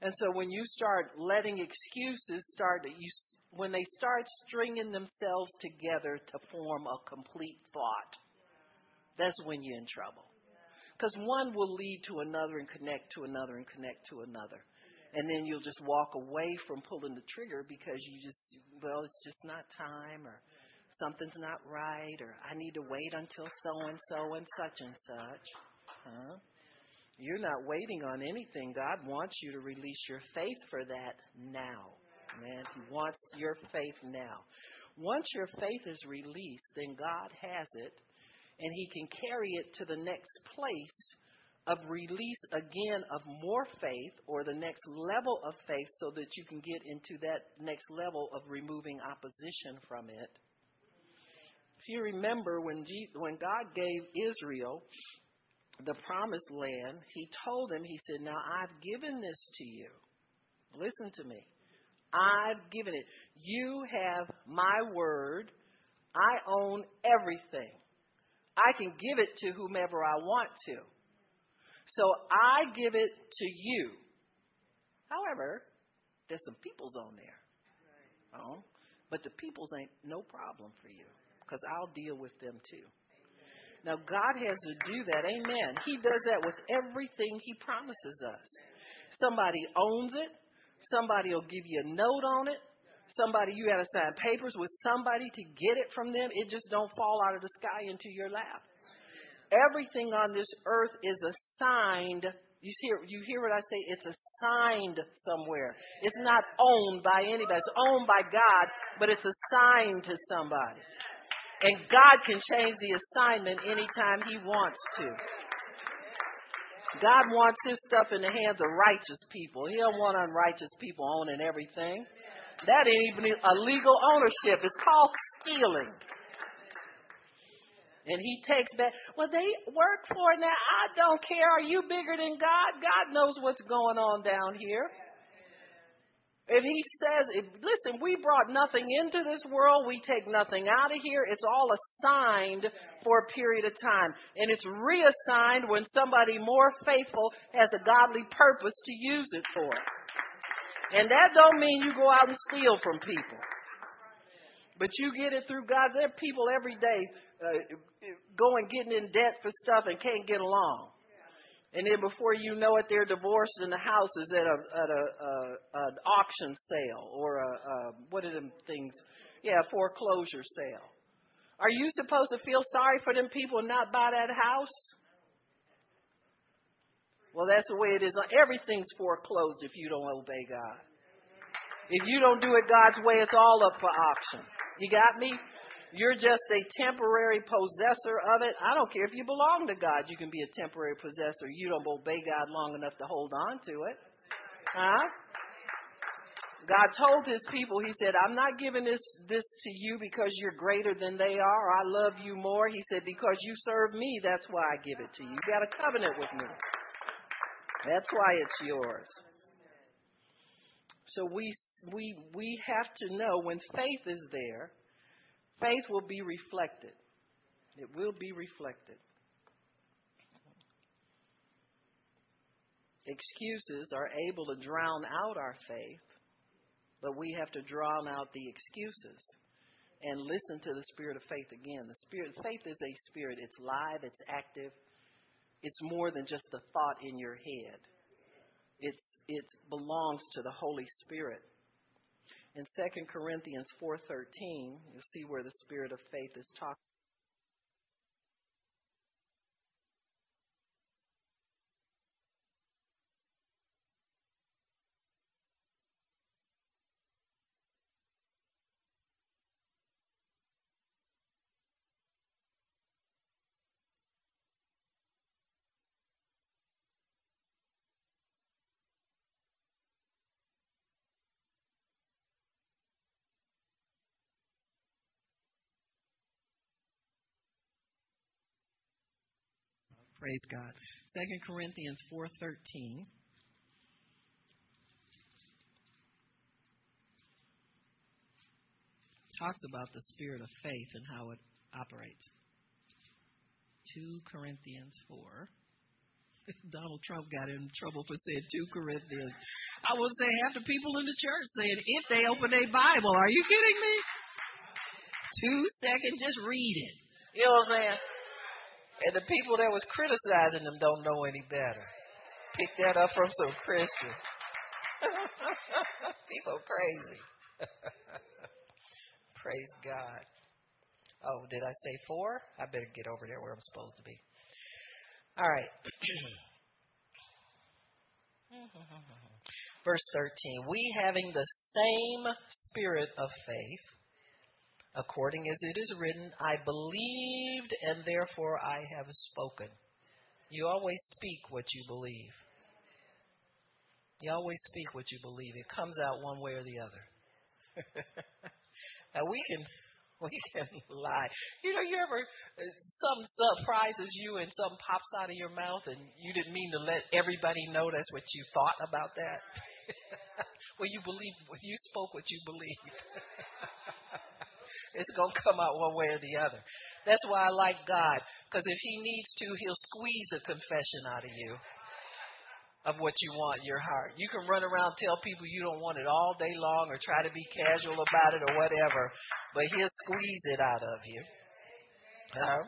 And so when you start letting excuses start, you, when they start stringing themselves together to form a complete thought, that's when you're in trouble. Because one will lead to another and connect to another and connect to another. And then you'll just walk away from pulling the trigger because you just, well, it's just not time, or something's not right, or I need to wait until so-and-so and such and such. Huh? You're not waiting on anything. God wants you to release your faith for that now. Man, he wants your faith now. Once your faith is released, then God has it. And he can carry it to the next place of release again of more faith, or the next level of faith, so that you can get into that next level of removing opposition from it. If you remember when G- when God gave Israel the promised land, he told them, he said, now I've given this to you. Listen to me. I've given it. You have my word. I own everything. I can give it to whomever I want to. So I give it to you. However, there's some peoples on there. Oh, but the peoples ain't no problem for you, because I'll deal with them too. Now, God has to do that. Amen. He does that with everything he promises us. Somebody owns it. Somebody will give you a note on it. Somebody, you got to sign papers with somebody to get it from them. It just don't fall out of the sky into your lap. Everything on this earth is assigned. You see, you hear what I say? It's assigned somewhere. It's not owned by anybody. It's owned by God, but it's assigned to somebody. And God can change the assignment anytime he wants to. God wants his stuff in the hands of righteous people. He don't want unrighteous people owning everything. That ain't even a legal ownership. It's called stealing. And he takes back, well, they work for it now. I don't care. Are you bigger than God? God knows what's going on down here. If he says, if, listen, we brought nothing into this world. We take nothing out of here. It's all assigned for a period of time. And it's reassigned when somebody more faithful has a godly purpose to use it for. And that don't mean you go out and steal from people. But you get it through God. There are people every day uh, going, getting in debt for stuff and can't get along. And then before you know it, they're divorced and the house is at a at a, a an auction sale or a, a what are them things? Yeah, a foreclosure sale. Are you supposed to feel sorry for them people and not buy that house? Well, that's the way it is. Everything's foreclosed if you don't obey God. If you don't do it God's way, it's all up for auction. You got me? You're just a temporary possessor of it. I don't care if you belong to God. You can be a temporary possessor. You don't obey God long enough to hold on to it. Huh? God told his people, he said, I'm not giving this, this to you because you're greater than they are. Or I love you more. He said, because you serve me, that's why I give it to you. You got a covenant with me. That's why it's yours. So we we we have to know when faith is there, faith will be reflected. It will be reflected. Excuses are able to drown out our faith, but we have to drown out the excuses and listen to the spirit of faith again. The spirit faith is a spirit. It's live. It's active. It's more than just a thought in your head. It's, it belongs to the Holy Spirit. In Second Corinthians four thirteen, you'll see where the spirit of faith is talking. Praise God. Second Corinthians four thirteen. Talks about the spirit of faith and how it operates. Second Corinthians four. Donald Trump got in trouble for saying Second Corinthians. I would say half the people in the church saying, if they open their Bible, are you kidding me? Two seconds, just read it. You know what I'm saying? And the people that was criticizing them don't know any better. Pick that up from some Christian. People crazy. Praise God. Oh, did I say four? I better get over there where I'm supposed to be. All right. Verse thirteen. We having the same spirit of faith, according as it is written, I believed and therefore I have spoken. You always speak what you believe. You always speak what you believe. It comes out one way or the other. Now we can we can lie. You know, you ever, something surprises you and something pops out of your mouth and you didn't mean to let everybody know that's what you thought about that. Well, you believed, you spoke what you believed. It's going to come out one way or the other. That's why I like God, because if he needs to, he'll squeeze a confession out of you of what you want in your heart. You can run around and tell people you don't want it all day long or try to be casual about it or whatever, but he'll squeeze it out of you. Uh,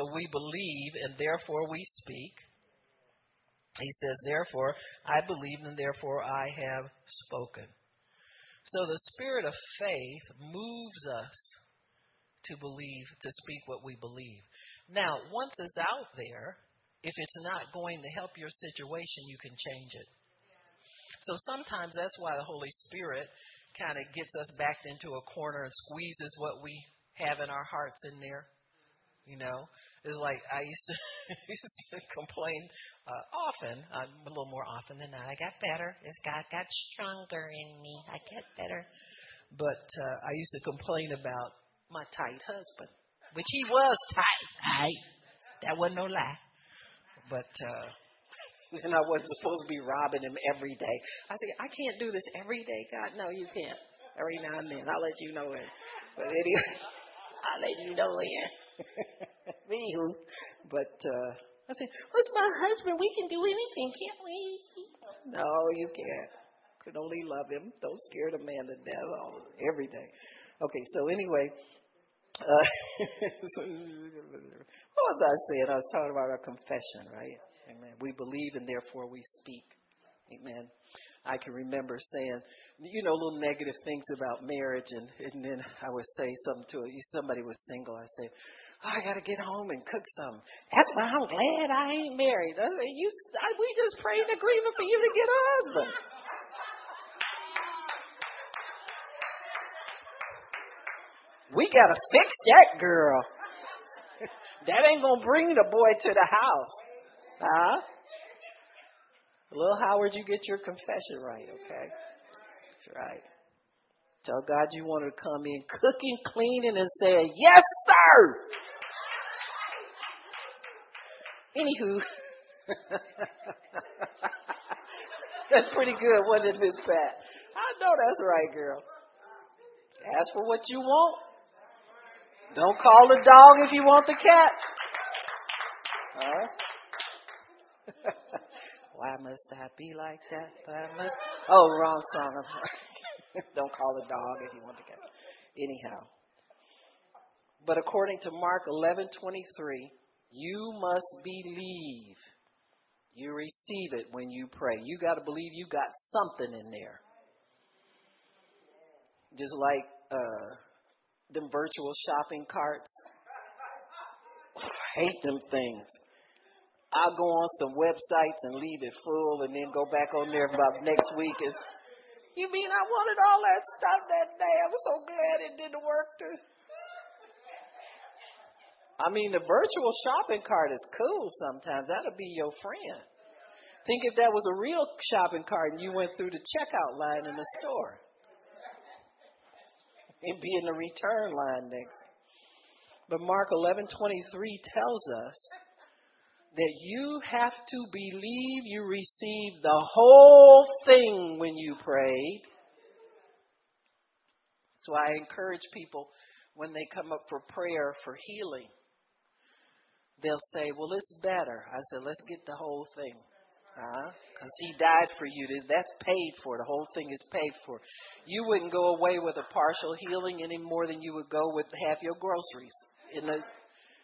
so we believe, and therefore we speak. He says, therefore, I believe, and therefore I have spoken. So the spirit of faith moves us to believe, to speak what we believe. Now, once it's out there, if it's not going to help your situation, you can change it. So sometimes that's why the Holy Spirit kind of gets us backed into a corner and squeezes what we have in our hearts in there. You know, it's like I used to, used to complain uh, often, uh, a little more often than now. I got better. It's got, got stronger in me. I get better. But uh, I used to complain about my tight husband. which he was tight, right? That wasn't no lie. But uh, and I wasn't supposed to be robbing him every day. I said, I can't do this every day, God. No, you can't. Every now and then. I'll let you know it. But anyway, I'll let you know it. Anywho, but uh, I said, what's my husband? We can do anything, can't we? No, you can't. Could only love him. Don't scare the man to death all, every day. Okay, so anyway, uh, so, what was I saying? I was talking about our confession, right? Amen. We believe and therefore we speak. Amen. I can remember saying, you know, little negative things about marriage, and, and then I would say something to it. Somebody was single. I said, oh, I got to get home and cook something. That's why I'm glad I ain't married. I said, you, I, we just prayed an agreement for you to get a husband. We got to fix that girl. That ain't going to bring the boy to the house. Huh? Little Howard, you get your confession right, okay? That's right. Tell God you want to come in cooking, cleaning, and saying, yes, sir! Anywho. That's pretty good, wasn't it, Miss Pat? I know that's right, girl. Ask for what you want. Don't call the dog if you want the cat. Huh? Why must I be like that? Why must... Oh, wrong song. Don't call the dog if you want to get it. Anyhow. But according to Mark eleven twenty-three, you must believe. You receive it when you pray. You got to believe you got something in there. Just like uh, them virtual shopping carts. Oh, I hate them things. I'll go on some websites and leave it full and then go back on there about next week. It's, you mean I wanted all that stuff that day? I was so glad it didn't work too. I mean, the virtual shopping cart is cool sometimes. That'll be your friend. Think if that was a real shopping cart and you went through the checkout line in the store. It'd be in the return line next. But Mark eleven twenty-three tells us that you have to believe you received the whole thing when you prayed. So I encourage people when they come up for prayer for healing, they'll say, well, it's better. I said, let's get the whole thing. Because uh-huh. He died for you. That's paid for. The whole thing is paid for. You wouldn't go away with a partial healing any more than you would go with half your groceries. In the,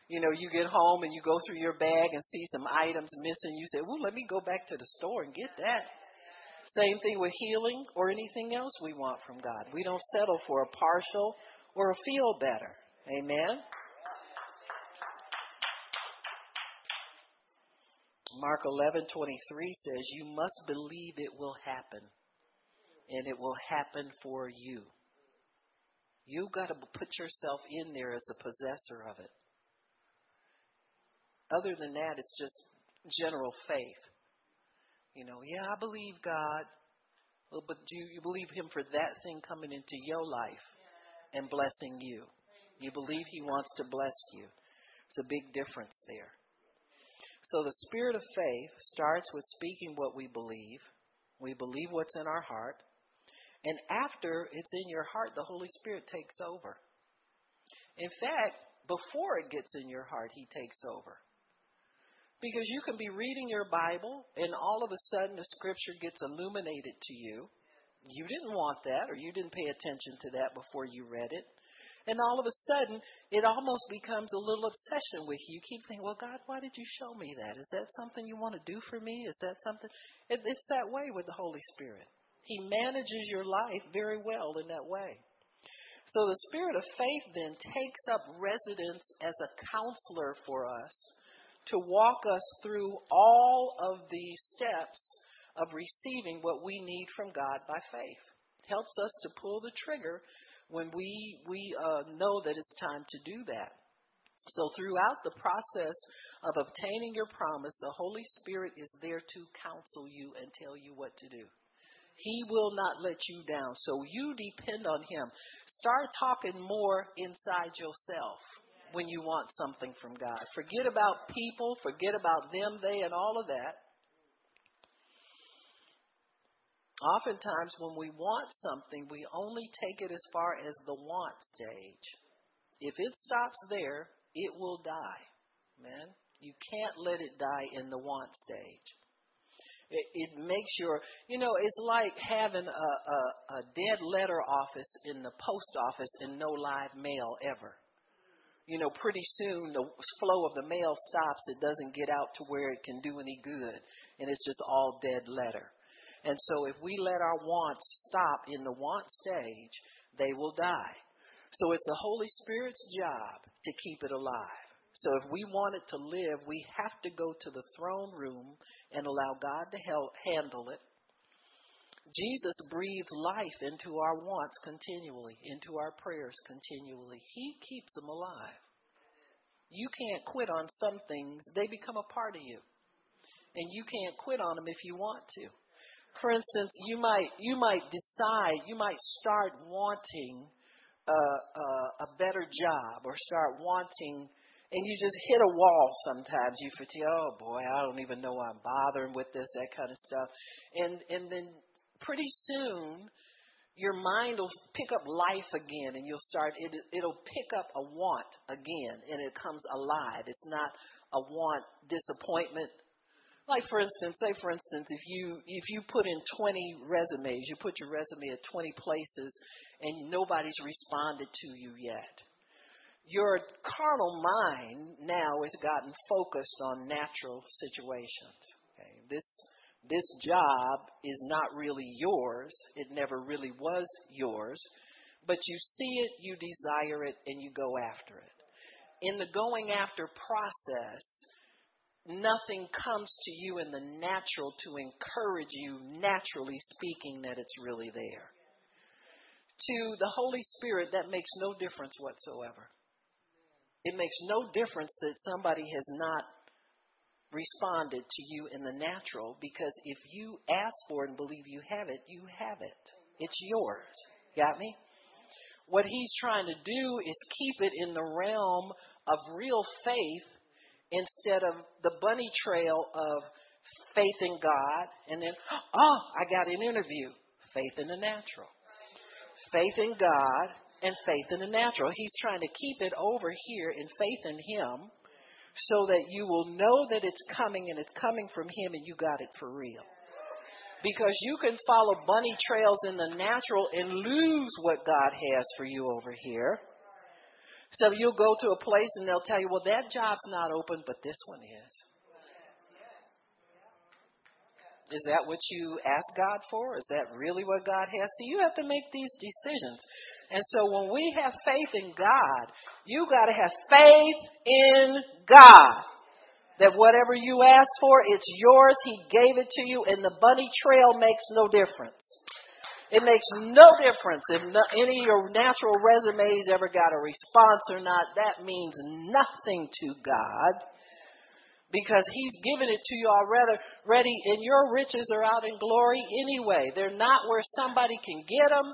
you know, you get home and you go through your bag and see some items missing. You say, well, let me go back to the store and get that. Same thing with healing or anything else we want from God. We don't settle for a partial or a feel better. Amen. Mark eleven twenty-three says you must believe it will happen, and it will happen for you. You got to put yourself in there as a possessor of it. Other than that, it's just general faith. You know, yeah, I believe God, well, but do you believe him for that thing coming into your life and blessing you? You believe he wants to bless you. It's a big difference there. So the spirit of faith starts with speaking what we believe. We believe what's in our heart. And after it's in your heart, the Holy Spirit takes over. In fact, before it gets in your heart, he takes over. Because you can be reading your Bible and all of a sudden the scripture gets illuminated to you. You didn't want that, or you didn't pay attention to that before you read it. And all of a sudden, it almost becomes a little obsession with you. You keep thinking, well, God, why did you show me that? Is that something you want to do for me? Is that something? It, it's that way with the Holy Spirit. He manages your life very well in that way. So the spirit of faith then takes up residence as a counselor for us to walk us through all of the steps of receiving what we need from God by faith. Helps us to pull the trigger when we we uh, know that it's time to do that. So throughout the process of obtaining your promise, the Holy Spirit is there to counsel you and tell you what to do. He will not let you down. So you depend on him. Start talking more inside yourself. when you want something from God. Forget about people, forget about them, they, and all of that. Oftentimes when we want something, we only take it as far as the want stage. If it stops there, it will die. Amen? You can't let it die in the want stage. It, it makes your, you know, it's like having a, a, a dead letter office in the post office and no live mail ever. You know, pretty soon the flow of the mail stops. It doesn't get out to where it can do any good. And it's just all dead letter. And so if we let our wants stop in the want stage, they will die. So it's the Holy Spirit's job to keep it alive. So if we want it to live, we have to go to the throne room and allow God to help handle it. Jesus breathes life into our wants continually, into our prayers continually. He keeps them alive. You can't quit on some things. They become a part of you. And you can't quit on them if you want to. For instance, you might you might decide, you might start wanting a, a, a better job or start wanting, and you just hit a wall sometimes. You feel, oh boy, I don't even know why I'm bothering with this, that kind of stuff. And and then pretty soon your mind will pick up life again and you'll start, it, it'll pick up a want again and it comes alive. It's not a want disappointment. Like, for instance, say, for instance, if you if you put in twenty resumes, you put your resume at twenty places and nobody's responded to you yet. Your carnal mind now has gotten focused on natural situations. Okay? This, this job is not really yours. It never really was yours. But you see it, you desire it, and you go after it. In the going after process, nothing comes to you in the natural to encourage you, naturally speaking, that it's really there. To the Holy Spirit, that makes no difference whatsoever. It makes no difference that somebody has not responded to you in the natural, because if you ask for it and believe you have it, you have it. It's yours. Got me? What he's trying to do is keep it in the realm of real faith, instead of the bunny trail of faith in God and then, oh, I got an interview. Faith in the natural. Faith in God and faith in the natural. He's trying to keep it over here in faith in him so that you will know that it's coming and it's coming from him and you got it for real. Because you can follow bunny trails in the natural and lose what God has for you over here. So you'll go to a place and they'll tell you, well, that job's not open, but this one is. Is that what you ask God for? Is that really what God has? So you have to make these decisions. And so when we have faith in God, you got to have faith in God. That whatever you ask for, it's yours. He gave it to you. And the bunny trail makes no difference. It makes no difference if no, any of your natural resumes ever got a response or not. That means nothing to God because he's given it to you already, and your riches are out in glory anyway. They're not where somebody can get them,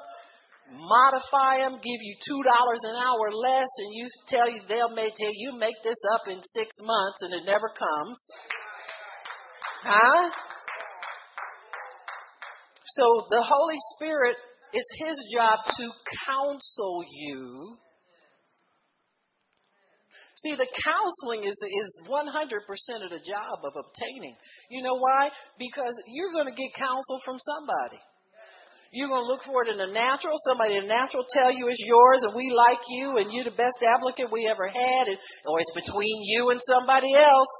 modify them, give you two dollars an hour less, and you tell you they'll make tell you make this up in six months, and it never comes. Huh? So the Holy Spirit, it's his job to counsel you. See, the counseling is, is one hundred percent of the job of obtaining. You know why? Because you're going to get counsel from somebody. You're going to look for it in the natural. Somebody in the natural tell you it's yours and we like you and you're the best applicant we ever had. And, or it's between you and somebody else.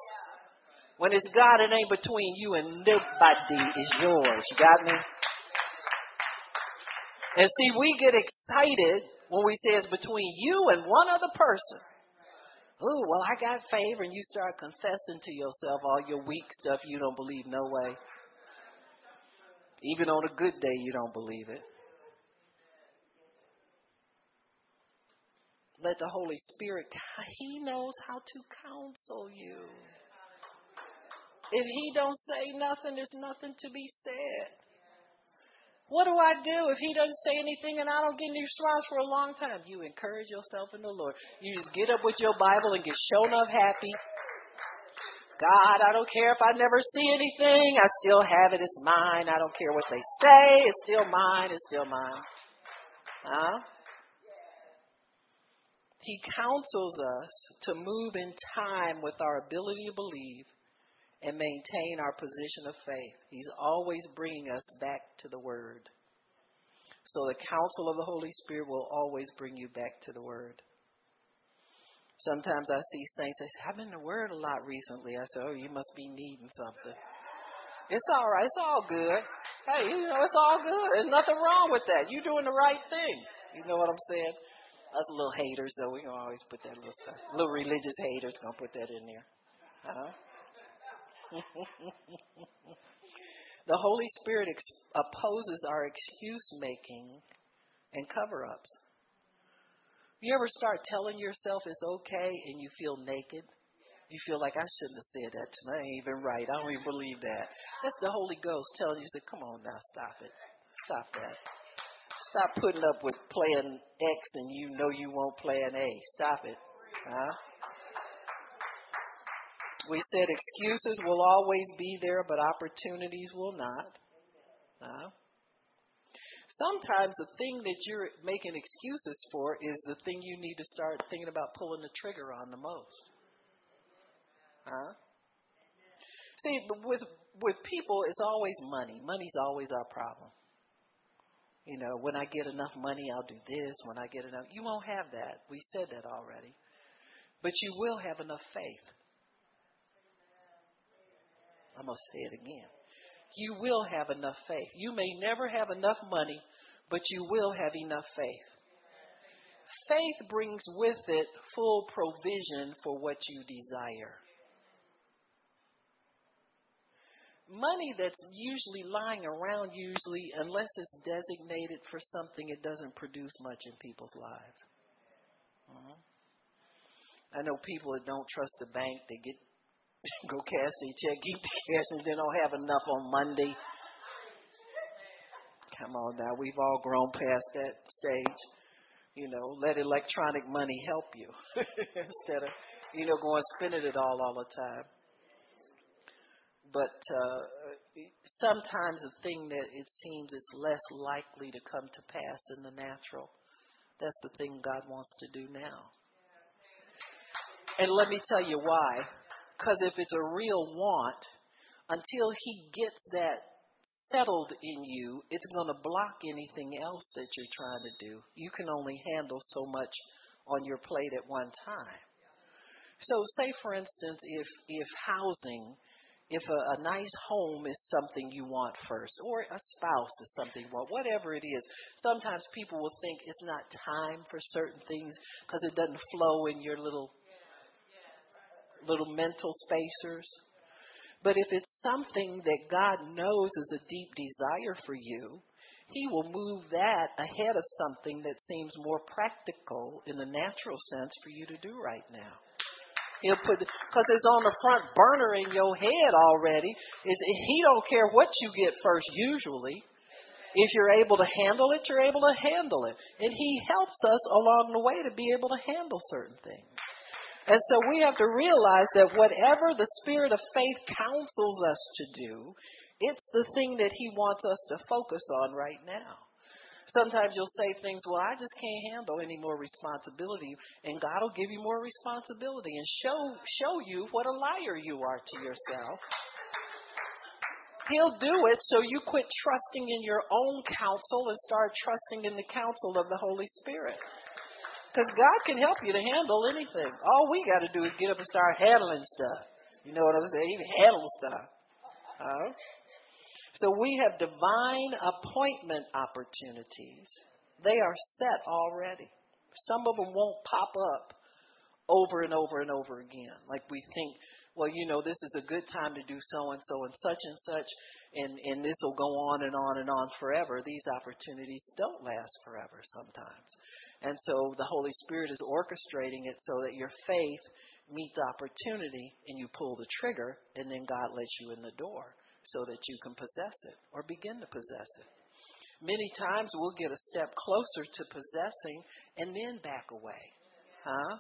When it's God, it ain't between you and nobody. It's yours. You got me? And see, we get excited when we say it's between you and one other person. Oh, well, I got favor. And you start confessing to yourself all your weak stuff you don't believe. No way. Even on a good day, you don't believe it. Let the Holy Spirit, he knows how to counsel you. If he don't say nothing, there's nothing to be said. What do I do if he doesn't say anything and I don't get any response for a long time? You encourage yourself in the Lord. You just get up with your Bible and get shown up happy. God, I don't care if I never see anything. I still have it. It's mine. I don't care what they say. It's still mine. It's still mine. Huh? He counsels us to move in time with our ability to believe and maintain our position of faith. He's always bringing us back to the Word. So the counsel of the Holy Spirit will always bring you back to the Word. Sometimes I see saints, they say, I've been in the Word a lot recently. I say, oh, you must be needing something. It's all right. It's all good. Hey, you know, it's all good. There's nothing wrong with that. You're doing the right thing. You know what I'm saying? Us little haters, though, we can always put that little stuff. Little religious haters going to put that in there. Huh? The Holy Spirit ex- opposes our excuse-making and cover-ups. You ever start telling yourself it's okay and you feel naked? You feel like, I shouldn't have said that tonight. I ain't even right. I don't even believe that. That's the Holy Ghost telling you, say, come on now, stop it. Stop that. Stop putting up with plan X and you know you won't plan A. Stop it. Huh? We said excuses will always be there, but opportunities will not. Huh? Sometimes the thing that you're making excuses for is the thing you need to start thinking about pulling the trigger on the most. Huh? See, with with people, it's always money. Money's always our problem. You know, when I get enough money, I'll do this. When I get enough, you won't have that. We said that already. But you will have enough faith. I'm going to say it again. You will have enough faith. You may never have enough money, but you will have enough faith. Faith brings with it full provision for what you desire. Money that's usually lying around, usually, unless it's designated for something, it doesn't produce much in people's lives. Mm-hmm. I know people that don't trust the bank, they get go cash the check, keep the cash, and then don't have enough on Monday. Come on now, we've all grown past that stage. You know, let electronic money help you instead of, you know, going spending it all all the time. But uh, sometimes the thing that it seems it's less likely to come to pass in the natural, that's the thing God wants to do now. And let me tell you why. Because if it's a real want, until he gets that settled in you, it's going to block anything else that you're trying to do. You can only handle so much on your plate at one time. So say, for instance, if, if housing, if a, a nice home is something you want first, or a spouse is something you want, whatever it is, sometimes people will think it's not time for certain things because it doesn't flow in your little little mental spacers. But if it's something that God knows is a deep desire for you, he will move that ahead of something that seems more practical in the natural sense for you to do right now. He'll put, because it's on the front burner in your head already. Is he don't care what you get first usually. If you're able to handle it, you're able to handle it. And he helps us along the way to be able to handle certain things. And so we have to realize that whatever the spirit of faith counsels us to do, it's the thing that he wants us to focus on right now. Sometimes you'll say things, well, I just can't handle any more responsibility, and God will give you more responsibility and show show you what a liar you are to yourself. He'll do it so you quit trusting in your own counsel and start trusting in the counsel of the Holy Spirit. Because God can help you to handle anything. All we got to do is get up and start handling stuff. You know what I'm saying? Even handle stuff. Huh? So we have divine appointment opportunities. They are set already. Some of them won't pop up over and over and over again. Like we think, well, you know, this is a good time to do so-and-so and such and such, and, and this will go on and on and on forever. These opportunities don't last forever sometimes. And so the Holy Spirit is orchestrating it so that your faith meets opportunity and you pull the trigger, and then God lets you in the door so that you can possess it or begin to possess it. Many times we'll get a step closer to possessing and then back away. Huh?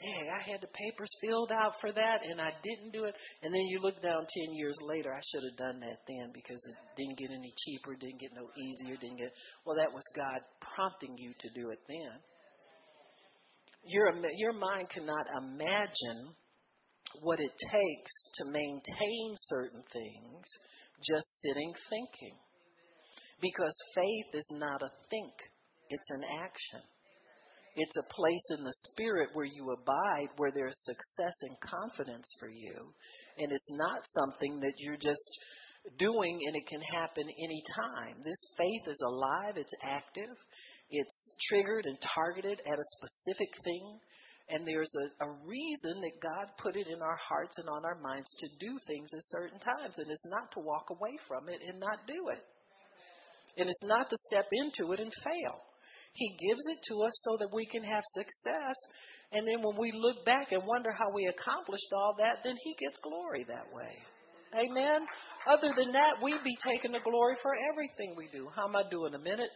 Dang, I had the papers filled out for that and I didn't do it. And then you look down ten years later, I should have done that then because it didn't get any cheaper, didn't get no easier, didn't get, well, that was God prompting you to do it then. Your, your mind cannot imagine what it takes to maintain certain things just sitting thinking. Because faith is not a think, it's an action. It's a place in the spirit where you abide, where there's success and confidence for you. And it's not something that you're just doing and it can happen anytime. This faith is alive, it's active, it's triggered and targeted at a specific thing. And there's a, a reason that God put it in our hearts and on our minds to do things at certain times. And it's not to walk away from it and not do it. And it's not to step into it and fail. He gives it to us so that we can have success. And then when we look back and wonder how we accomplished all that, then he gets glory that way. Amen? Other than that, we'd be taking the glory for everything we do. How am I doing? A minute?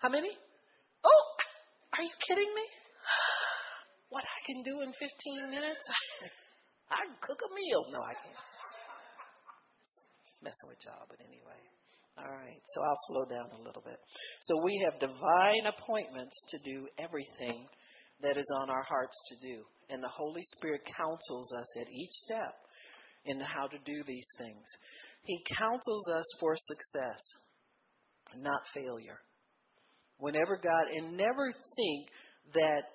How many? Oh, are you kidding me? What I can do in fifteen minutes? I can cook a meal. No, I can't. Messing with y'all, but anyway. All right, so I'll slow down a little bit. So we have divine appointments to do everything that is on our hearts to do. And the Holy Spirit counsels us at each step in how to do these things. He counsels us for success, not failure. Whenever God, and never think that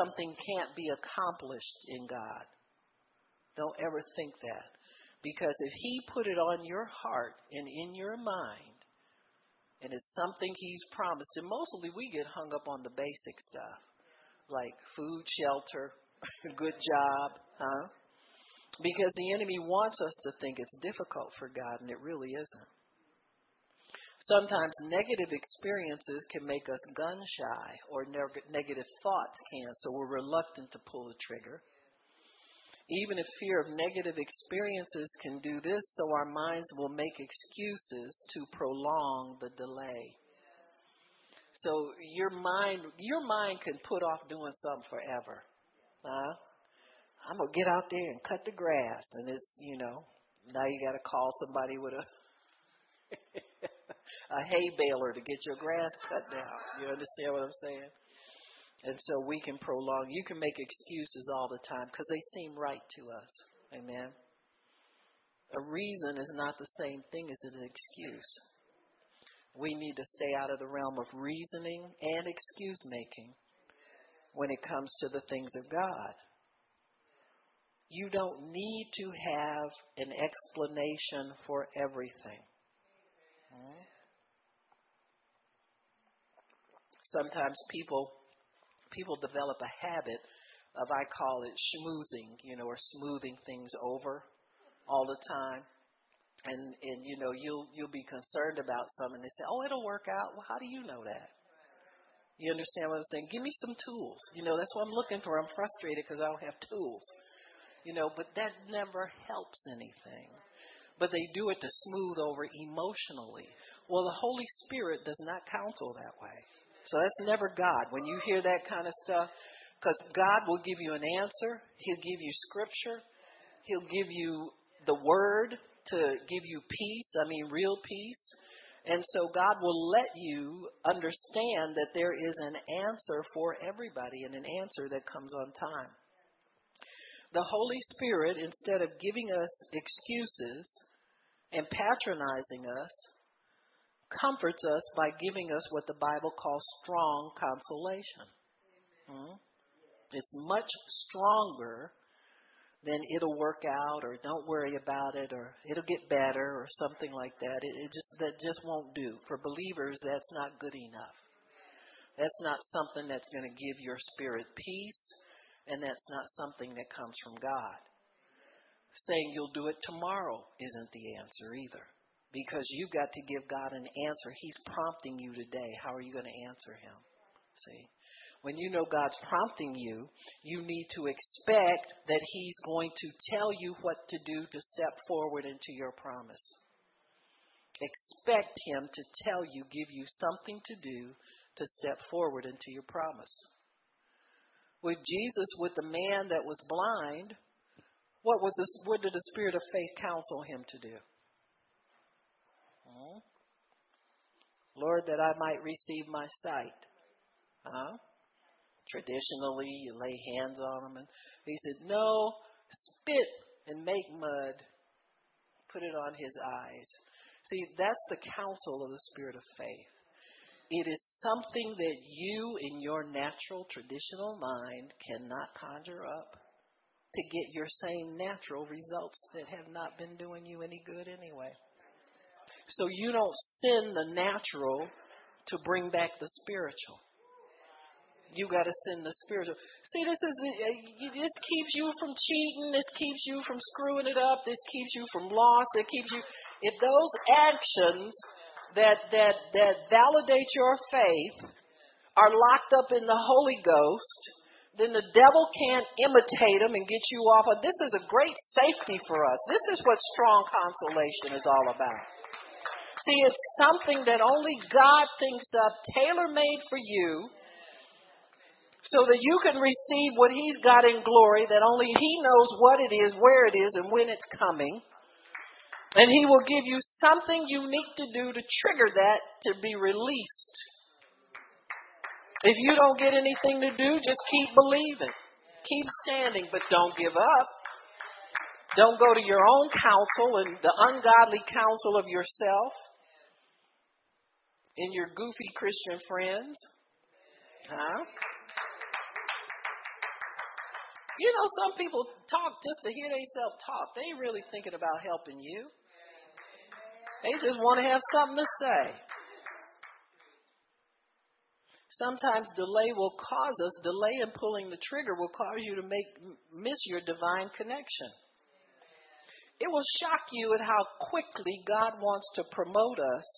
something can't be accomplished in God. Don't ever think that. Because if he put it on your heart and in your mind, and it's something he's promised, and mostly we get hung up on the basic stuff, like food, shelter, good job, huh? Because the enemy wants us to think it's difficult for God, and it really isn't. Sometimes negative experiences can make us gun shy, or neg- negative thoughts can, so we're reluctant to pull the trigger. Even a fear of negative experiences can do this, so our minds will make excuses to prolong the delay. So your mind, your mind can put off doing something forever. Huh? I'm going to get out there and cut the grass, and it's, you know, now you got to call somebody with a... a hay baler to get your grass cut down. You understand what I'm saying? And so we can prolong. You can make excuses all the time because they seem right to us. Amen. A reason is not the same thing as an excuse. We need to stay out of the realm of reasoning and excuse making when it comes to the things of God. You don't need to have an explanation for everything. Sometimes people people develop a habit of, I call it schmoozing, you know, or smoothing things over all the time. And, and you know, you'll, you'll be concerned about something. They say, oh, it'll work out. Well, how do you know that? You understand what I'm saying? Give me some tools. You know, that's what I'm looking for. I'm frustrated because I don't have tools. You know, but that never helps anything. But they do it to smooth over emotionally. Well, the Holy Spirit does not counsel that way. So that's never God. When you hear that kind of stuff, because God will give you an answer. He'll give you scripture. He'll give you the word to give you peace. I mean, real peace. And so God will let you understand that there is an answer for everybody and an answer that comes on time. The Holy Spirit, instead of giving us excuses and patronizing us, comforts us by giving us what the Bible calls strong consolation. Hmm? It's much stronger than it'll work out or don't worry about it or it'll get better or something like that. It, it just that just won't do. For believers, that's not good enough. That's not something that's going to give your spirit peace, and that's not something that comes from God. Saying you'll do it tomorrow isn't the answer either. Because you've got to give God an answer. He's prompting you today. How are you going to answer him? See? When you know God's prompting you, you need to expect that he's going to tell you what to do to step forward into your promise. Expect Him to tell you, give you something to do to step forward into your promise. With Jesus, with the man that was blind, what was this, what did the Spirit of faith counsel him to do? Hmm? Lord, that I might receive my sight. Huh? Traditionally, you lay hands on them. And he said, no, spit and make mud. Put it on his eyes. See, that's the counsel of the Spirit of faith. It is something that you, in your natural, traditional mind, cannot conjure up to get your same natural results that have not been doing you any good anyway. So you don't send the natural to bring back the spiritual. You got to send the spiritual. See, this is this keeps you from cheating. This keeps you from screwing it up. This keeps you from loss. It keeps you. If those actions that that that validate your faith are locked up in the Holy Ghost, then the devil can't imitate them and get you off of. This is a great safety for us. This is what strong consolation is all about. See, it's something that only God thinks up, tailor-made for you, so that you can receive what He's got in glory, that only He knows what it is, where it is, and when it's coming. And He will give you something unique to do to trigger that to be released. If you don't get anything to do, just keep believing. Keep standing, but don't give up. Don't go to your own counsel and the ungodly counsel of yourself and your goofy Christian friends. Huh? You know, some people talk just to hear themselves talk. They ain't really thinking about helping you. They just want to have something to say. Sometimes delay will cause us, delay in pulling the trigger will cause you to make miss your divine connection. It will shock you at how quickly God wants to promote us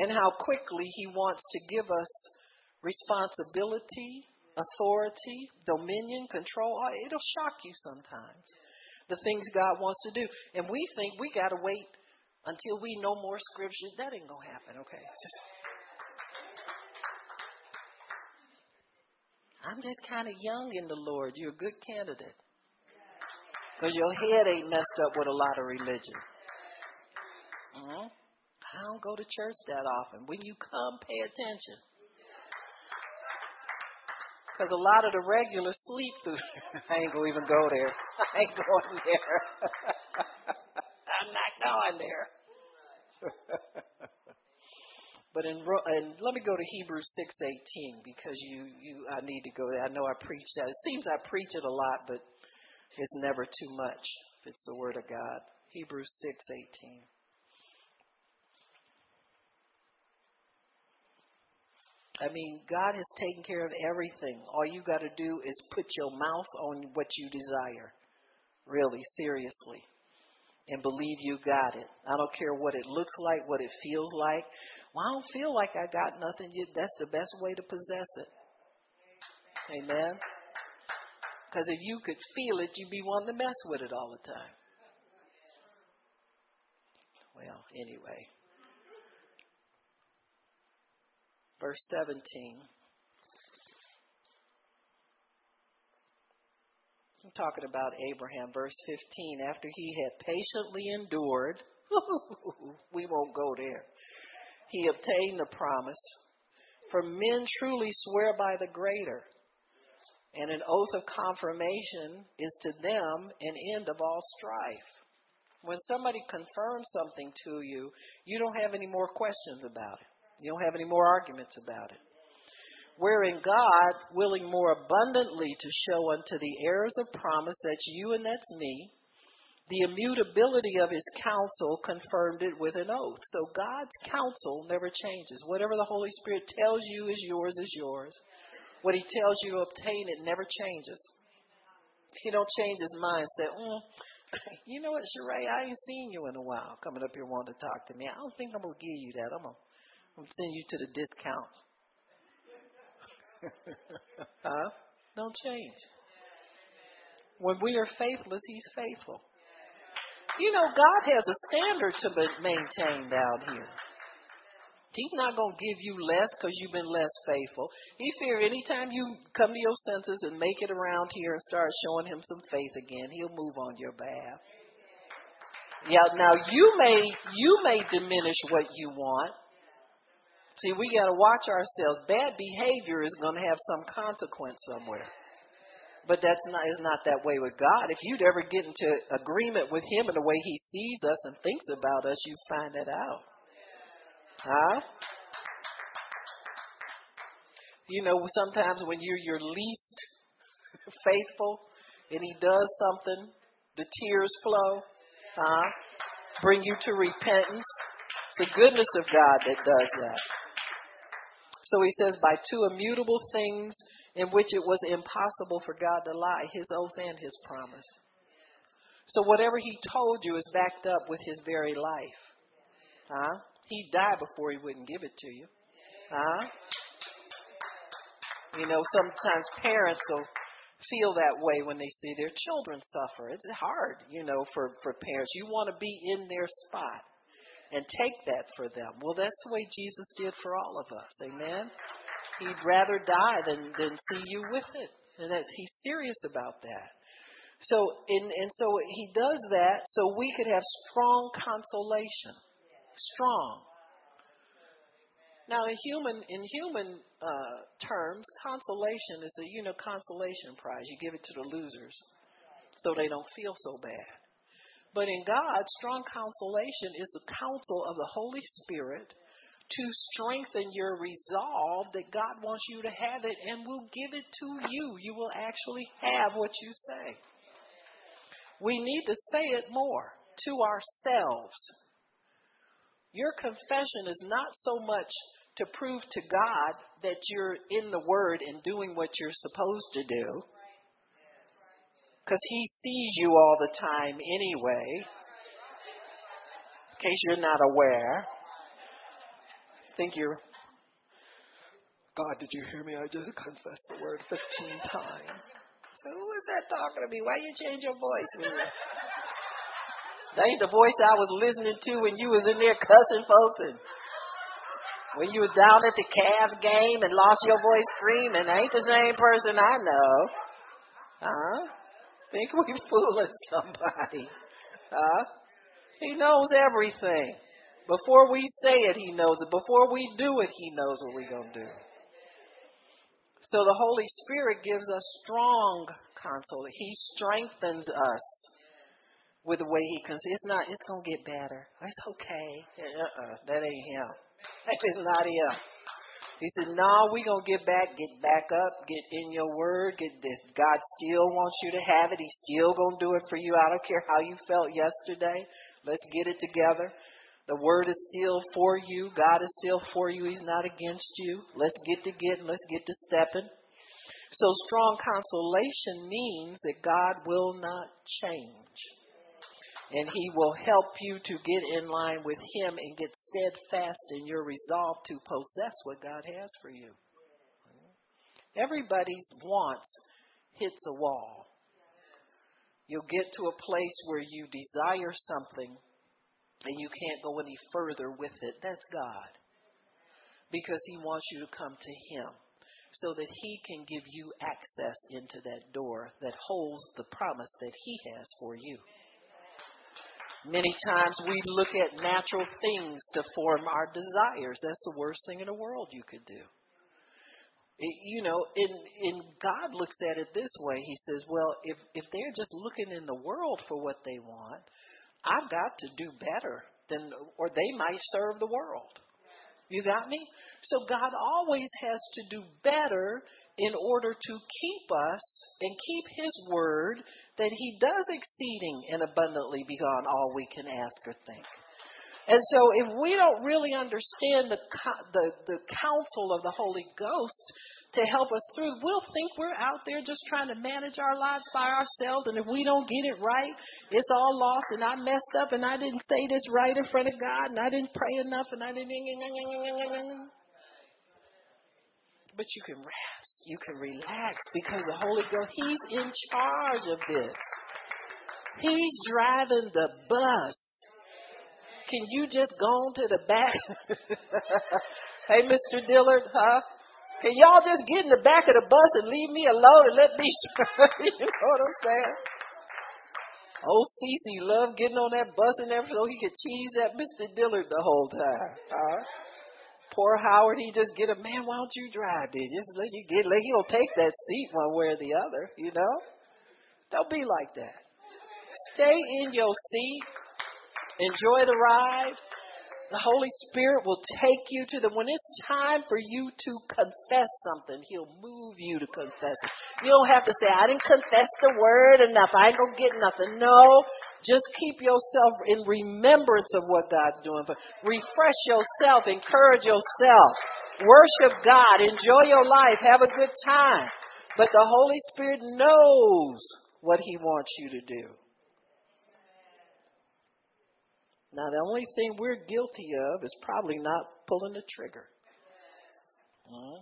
and how quickly He wants to give us responsibility, authority, dominion, control. It'll shock you sometimes, the things God wants to do. And we think we got to wait until we know more scriptures. That ain't going to happen, okay? Just, I'm just kind of young in the Lord. You're a good candidate. Because your head ain't messed up with a lot of religion. Mm-hmm. I don't go to church that often. When you come, pay attention. Because a lot of the regulars sleep through. I ain't going to even go there. I ain't going there. I'm not going there. But in and let me go to Hebrews six eighteen because you, you I need to go there. I know I preach that. It seems I preach it a lot, but it's never too much. It's the Word of God. Hebrews six eighteen. I mean, God has taken care of everything. All you got to do is put your mouth on what you desire, really, seriously, and believe you got it. I don't care what it looks like, what it feels like. Well, I don't feel like I got nothing. That's the best way to possess it. Amen? Because if you could feel it, you'd be wanting to mess with it all the time. Well, anyway. Verse seventeen. I'm talking about Abraham. Verse fifteen. After he had patiently endured, we won't go there. He obtained the promise. For men truly swear by the greater. And an oath of confirmation is to them an end of all strife. When somebody confirms something to you, you don't have any more questions about it. You don't have any more arguments about it. Wherein God, willing more abundantly to show unto the heirs of promise, that's you and that's me, the immutability of His counsel, confirmed it with an oath. So God's counsel never changes. Whatever the Holy Spirit tells you is yours is yours. What He tells you to obtain, it never changes. He don't change His mind. Say, mm, you know what, Sheree, I ain't seen you in a while coming up here wanting to talk to me. I don't think I'm going to give you that. I'm going to I'm sending you to the discount. Huh? Don't change. When we are faithless, He's faithful. You know, God has a standard to be maintained out here. He's not going to give you less because you've been less faithful. He fear any time you come to your senses and make it around here and start showing him some faith again, he'll move on your behalf. Yeah, now you may you may diminish what you want. See, we got to watch ourselves. Bad behavior is going to have some consequence somewhere. But that's not is not that way with God. If you'd ever get into agreement with him in the way he sees us and thinks about us, you find that out. Huh? You know, sometimes when you're your least faithful and he does something, the tears flow, huh? Bring you to repentance. It's the goodness of God that does that. So he says, by two immutable things in which it was impossible for God to lie, his oath and his promise. So whatever he told you is backed up with his very life. Huh? He'd die before he wouldn't give it to you. Huh? You know, sometimes parents will feel that way when they see their children suffer. It's hard, you know, for, for parents. You want to be in their spot and take that for them. Well, that's the way Jesus did for all of us. Amen? He'd rather die than, than see you with it. And that's, he's serious about that. So, in, and so he does that so we could have strong consolation. Strong. Now, in human in human uh, terms, consolation is a you know consolation prize. You give it to the losers, so they don't feel so bad. But in God, strong consolation is the counsel of the Holy Spirit to strengthen your resolve that God wants you to have it and will give it to you. You will actually have what you say. We need to say it more to ourselves. Your confession is not so much to prove to God that you're in the Word and doing what you're supposed to do, because he sees you all the time anyway, in case you're not aware. I think you're, God, did you hear me? I just confessed the Word fifteen times. So who is that talking to me? Why you change your voice, man? That ain't the voice I was listening to when you was in there cussing folks and when you was down at the Cavs game and lost your voice screaming. That ain't the same person I know. Huh? Think we fooling somebody. Huh? He knows everything. Before we say it, he knows it. Before we do it, he knows what we're going to do. So the Holy Spirit gives us strong counsel. He strengthens us. With the way he comes, it's not, it's going to get better. It's okay. Uh-uh, that ain't him. That is not him. He said, no, nah, we're going to get back, get back up, get in your word, get this. God still wants you to have it. He's still going to do it for you. I don't care how you felt yesterday. Let's get it together. The word is still for you. God is still for you. He's not against you. Let's get to getting. Let's get to stepping. So strong consolation means that God will not change. And he will help you to get in line with him and get steadfast in your resolve to possess what God has for you. Everybody's wants hits a wall. You'll get to a place where you desire something and you can't go any further with it. That's God. Because he wants you to come to him so that he can give you access into that door that holds the promise that he has for you. Many times we look at natural things to form our desires. That's the worst thing in the world you could do. It, you know, and, and God looks at it this way. He says, well, if, if they're just looking in the world for what they want, I've got to do better than, or they might serve the world. You got me? So God always has to do better in order to keep us and keep his word that he does exceeding and abundantly beyond all we can ask or think. And so if we don't really understand the, the, the counsel of the Holy Ghost to help us through, we'll think we're out there just trying to manage our lives by ourselves. And if we don't get it right, it's all lost. And I messed up and I didn't say this right in front of God. And I didn't pray enough and I didn't... But you can rest. You can relax because the Holy Ghost, he's in charge of this. He's driving the bus. Can you just go on to the back? Hey, Mister Dillard, huh? Can y'all just get in the back of the bus and leave me alone and let me You know what I'm saying? Old Cece loved getting on that bus and everything so he could cheese at Mister Dillard the whole time. Huh? Poor Howard, he just get a, man, why don't you drive then? Just let you get, let he don't take that seat one way or the other, you know? Don't be like that. Stay in your seat. Enjoy the ride. The Holy Spirit will take you to the, when it's time for you to confess something, he'll move you to confess it. You don't have to say, I didn't confess the word enough. I ain't going to get nothing. No, just keep yourself in remembrance of what God's doing. But refresh yourself. Encourage yourself. Worship God. Enjoy your life. Have a good time. But the Holy Spirit knows what he wants you to do. Now, the only thing we're guilty of is probably not pulling the trigger. Mm-hmm.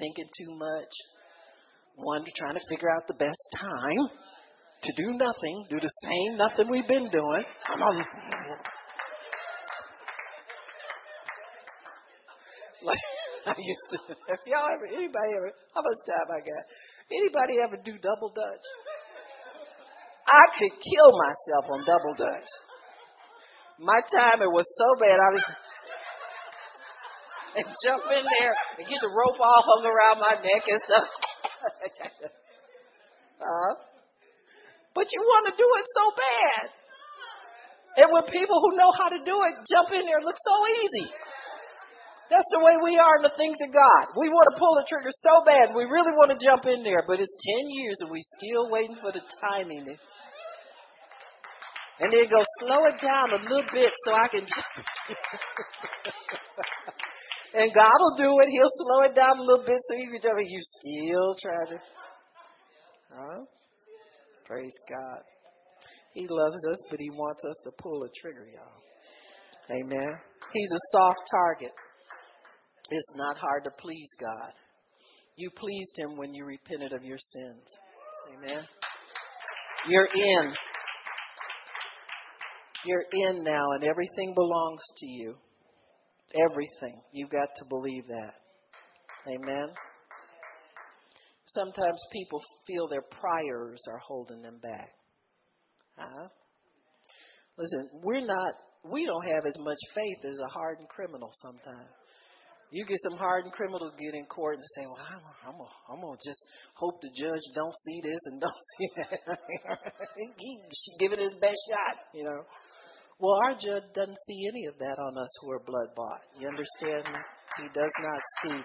Thinking too much. One, trying to figure out the best time to do nothing, do the same nothing we've been doing. Come on. Like I used to. If y'all ever, anybody ever, how much time I got? Anybody ever do double dutch? I could kill myself on double dutch. My time, it was so bad, I was and jump in there and get the rope all hung around my neck and stuff. uh, but you want to do it so bad. And when people who know how to do it jump in there, it looks so easy. That's the way we are in the things of God. We want to pull the trigger so bad. We really want to jump in there, but it's ten years and we're still waiting for the timing to. And then go slow it down a little bit so I can. And God will do it. He'll slow it down a little bit so you can tell me you still try to. Huh? Praise God. He loves us, but he wants us to pull a trigger, y'all. Amen. He's a soft target. It's not hard to please God. You pleased him when you repented of your sins. Amen. You're in. You're in now, and everything belongs to you. Everything. You've got to believe that. Amen? Sometimes people feel their priors are holding them back. Huh? Listen, we're not, we don't have as much faith as a hardened criminal sometimes. You get some hardened criminals get in court and say, well, I'm, I'm, I'm going to just hope the judge don't see this and don't see that. He's giving his best shot, you know. Well, our judge doesn't see any of that on us who are blood-bought. You understand? He does not see.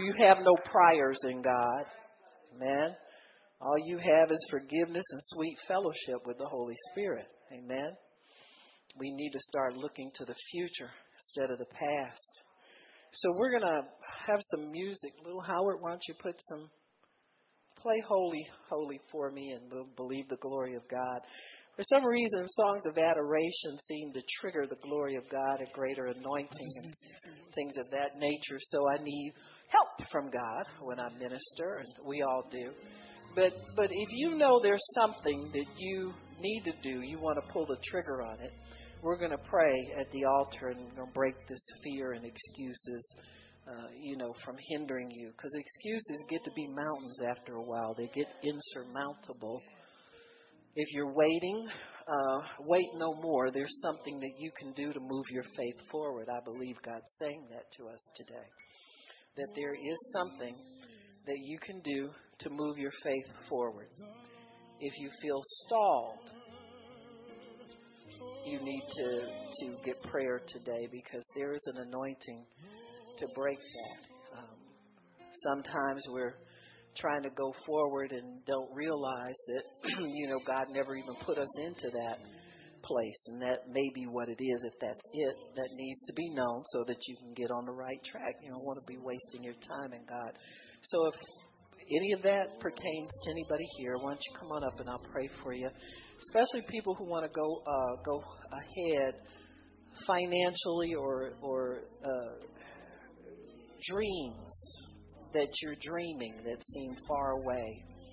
You have no priors in God. Amen. All you have is forgiveness and sweet fellowship with the Holy Spirit. Amen. We need to start looking to the future instead of the past. So we're going to have some music. Little Howard, why don't you put some, play Holy, Holy for me, and we'll believe the glory of God. For some reason, songs of adoration seem to trigger the glory of God, a greater anointing and things of that nature. So I need help from God when I minister, and we all do. But but if you know there's something that you need to do, you want to pull the trigger on it, we're going to pray at the altar and we're going to break this fear and excuses, uh, you know, from hindering you. Because excuses get to be mountains after a while. They get insurmountable. If you're waiting, uh, wait no more. There's something that you can do to move your faith forward. I believe God's saying that to us today. That there is something that you can do to move your faith forward. If you feel stalled, you need to, to get prayer today because there is an anointing to break that. Um, sometimes we're trying to go forward and don't realize that, you know, God never even put us into that place. And that may be what it is. If that's it, that needs to be known so that you can get on the right track. You don't want to be wasting your time in God. So if any of that pertains to anybody here, why don't you come on up and I'll pray for you. Especially people who want to go uh, go ahead financially or or uh, dreams that you're dreaming that seem far away.